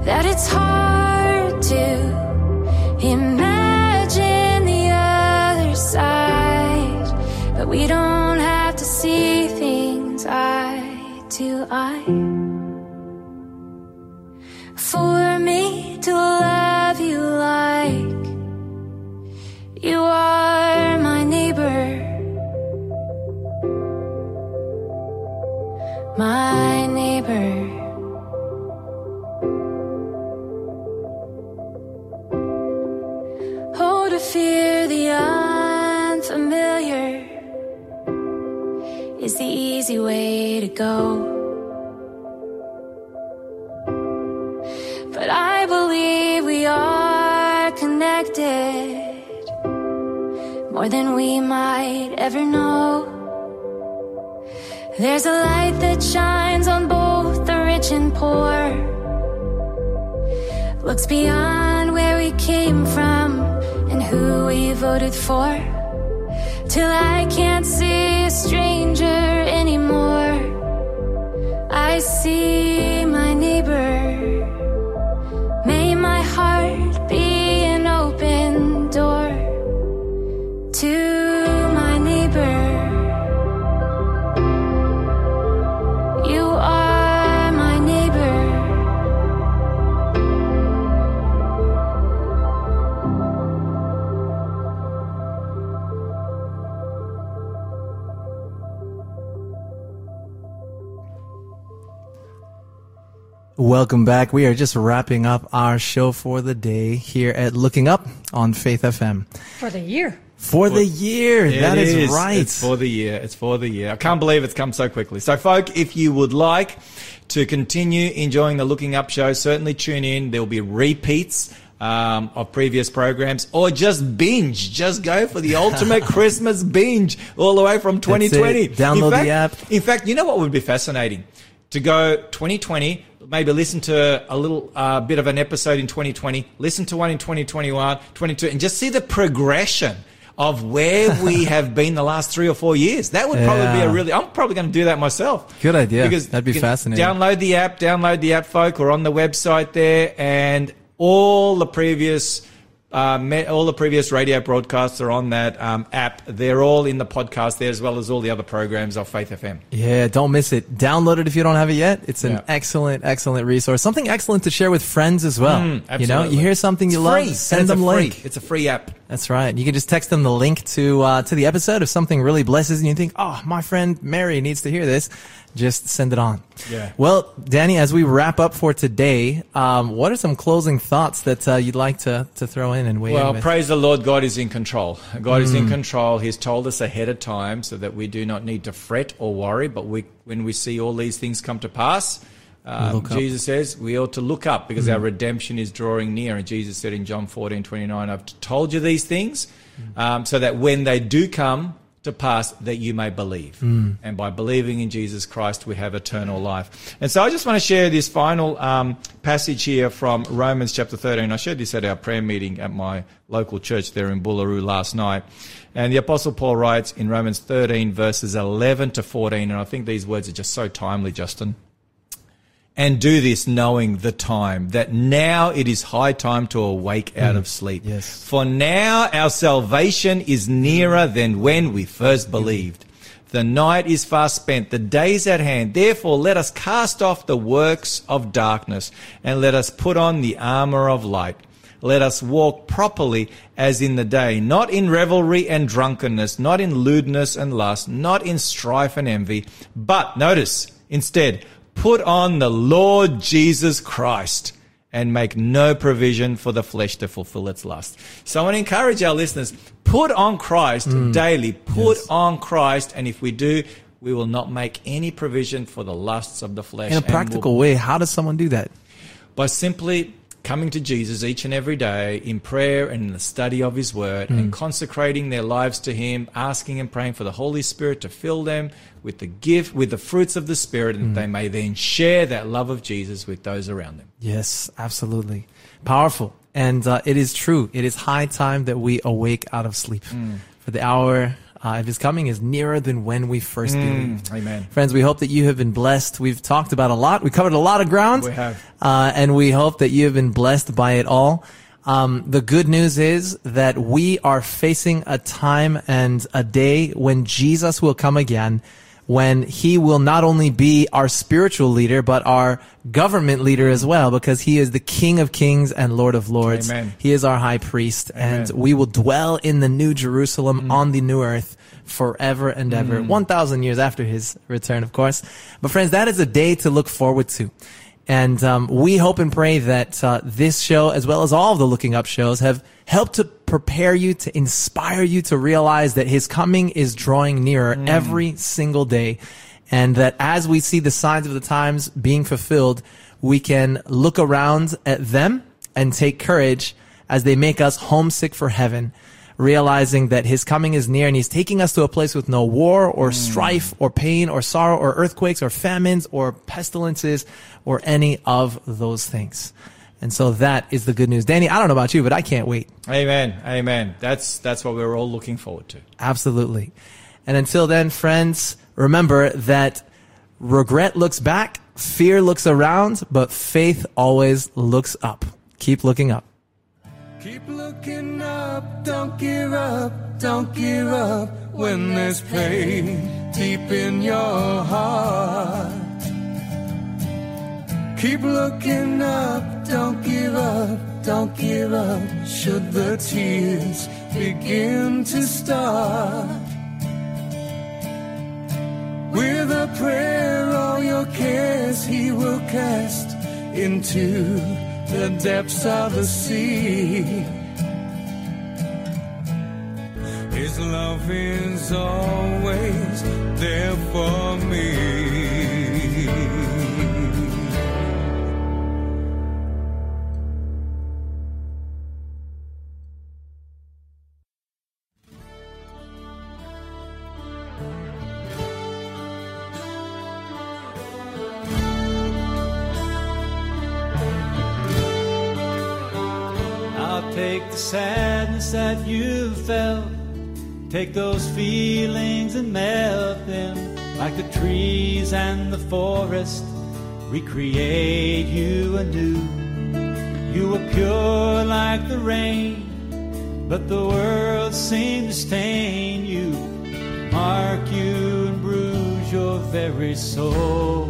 that it's hard to imagine the other side, but we don't have to see things eye do I? For me to love you like you are my neighbor, my neighbor. Fear the unfamiliar is the easy way to go, but I believe we are connected more than we might ever know. There's a light that shines on both the rich and poor, looks beyond where we came from and who we voted for, till I can't see a stranger anymore. I see my neighbor. May my heart be an open door to my neighbor. You are my neighbor. Welcome back. We are just wrapping up our show for the day here at Looking Up on Faith F M. For the year. For, for the year. That is, is right. It's for the year. It's for the year. I can't believe it's come so quickly. So, folk, if you would like to continue enjoying the Looking Up show, certainly tune in. There will be repeats Um, of previous programs, or just binge. Just go for the ultimate Christmas binge all the way from twenty twenty. Download in fact, the app. In fact, you know what would be fascinating? To go twenty twenty, maybe listen to a little uh, bit of an episode in twenty twenty, listen to one in twenty twenty-one, twenty-two, and just see the progression of where we have been the last three or four years. That would probably yeah. be a really... I'm probably going to do that myself. Good idea. Because that'd be fascinating. Download the app, download the app, folk, or on the website there, and... All the previous, uh, all the previous radio broadcasts are on that um, app. They're all in the podcast there, as well as all the other programs of Faith F M. Yeah, don't miss it. Download it if you don't have it yet. It's an yeah. excellent, excellent resource. Something excellent to share with friends as well. Mm, absolutely. You know, you hear something you it's love, free. Send them a link. Free. It's a free app. That's right. You can just text them the link to uh, to the episode. If something really blesses and you think, oh, my friend Mary needs to hear this, just send it on. Yeah. Well, Danny, as we wrap up for today, um, what are some closing thoughts that uh, you'd like to, to throw in and weigh well, in with? Well, praise the Lord, God is in control. God mm. is in control. He's told us ahead of time so that we do not need to fret or worry, but we, when we see all these things come to pass, um, Jesus says we ought to look up because mm. our redemption is drawing near. And Jesus said in John fourteen twenty-nine, I've told you these things um, so that when they do come to pass that you may believe. Mm. And by believing in Jesus Christ, we have eternal life. And so I just want to share this final um, passage here from Romans chapter thirteen. I shared this at our prayer meeting at my local church there in Bullaroo last night. And the Apostle Paul writes in Romans thirteen, verses eleven to fourteen, and I think these words are just so timely, Justin. And do this knowing the time, that now it is high time to awake out mm. of sleep. Yes. For now our salvation is nearer than when we first believed. The night is fast spent, the day is at hand. Therefore let us cast off the works of darkness and let us put on the armour of light. Let us walk properly as in the day, not in revelry and drunkenness, not in lewdness and lust, not in strife and envy. But, notice, instead... Put on the Lord Jesus Christ and make no provision for the flesh to fulfill its lust. So I want to encourage our listeners, put on Christ mm. daily. Put yes. on Christ, and if we do, we will not make any provision for the lusts of the flesh. In a practical we'll, way, how does someone do that? By simply coming to Jesus each and every day in prayer and in the study of His Word mm. and consecrating their lives to Him, asking and praying for the Holy Spirit to fill them with the gift, with the fruits of the Spirit, and mm. that they may then share that love of Jesus with those around them. Yes, absolutely. Powerful. And uh, it is true. It is high time that we awake out of sleep. Mm. For the hour... Uh, if His coming is nearer than when we first believed. Mm, amen. Friends, we hope that you have been blessed. We've talked about a lot. We covered a lot of ground. We have. Uh, and we hope that you have been blessed by it all. Um, the good news is that we are facing a time and a day when Jesus will come again when he will not only be our spiritual leader, but our government leader as well, because he is the King of Kings and Lord of Lords. Amen. He is our high priest, Amen. And we will dwell in the new Jerusalem mm. on the new earth forever and ever, mm. one thousand years after his return, of course. But friends, that is a day to look forward to. And um, we hope and pray that uh, this show, as well as all of the Looking Up shows, have helped to prepare you, to inspire you to realize that his coming is drawing nearer mm. every single day. And that as we see the signs of the times being fulfilled, we can look around at them and take courage as they make us homesick for heaven, realizing that his coming is near and he's taking us to a place with no war or mm. strife or pain or sorrow or earthquakes or famines or pestilences or any of those things. And so that is the good news. Danny, I don't know about you, but I can't wait. Amen. Amen. That's that's what we're all looking forward to. Absolutely. And until then, friends, remember that regret looks back, fear looks around, but faith always looks up. Keep looking up. Keep looking up, don't give up, don't give up when there's pain deep in your heart. Keep looking up, don't give up, don't give up should the tears begin to start. With a prayer, all your cares he will cast into the depths of the sea. His love is always there for me. Sadness that you felt, take those feelings and melt them, like the trees and the forest, recreate you anew. You were pure like the rain, but the world seemed to stain you, mark you and bruise your very soul.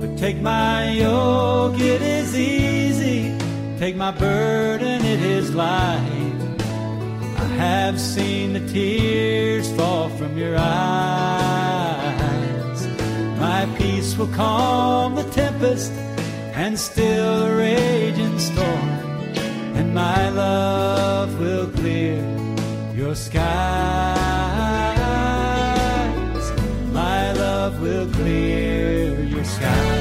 But take my yoke, it is easy, take my burden, it is light. I have seen the tears fall from your eyes. My peace will calm the tempest and still the raging storm, and my love will clear your skies. My love will clear your skies.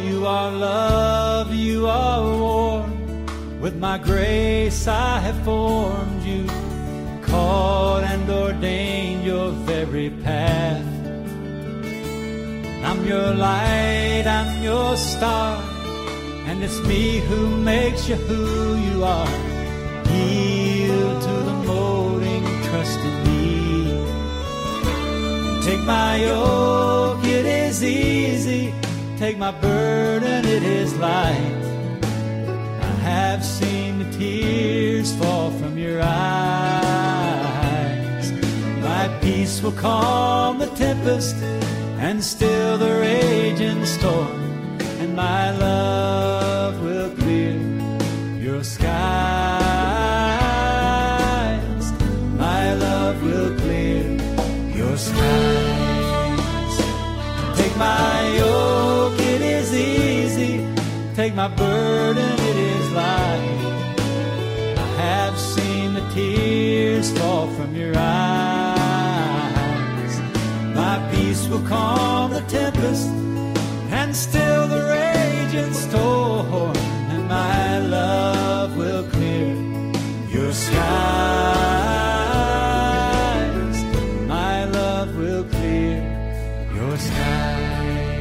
You are love, you are warm. With my grace I have formed you, called and ordained your very path. I'm your light, I'm your star, and it's me who makes you who you are. Yield to the molding, trust in me. Take my yoke, it is easy. Take my burden, it is light. I have seen the tears fall from your eyes. My peace will calm the tempest and still the raging storm, and my love will clear your skies. My love will clear your skies. Take my yoke, take my burden, it is light. I have seen the tears fall from your eyes. My peace will calm the tempest and still the raging storm, and my love will clear your skies. My love will clear your skies.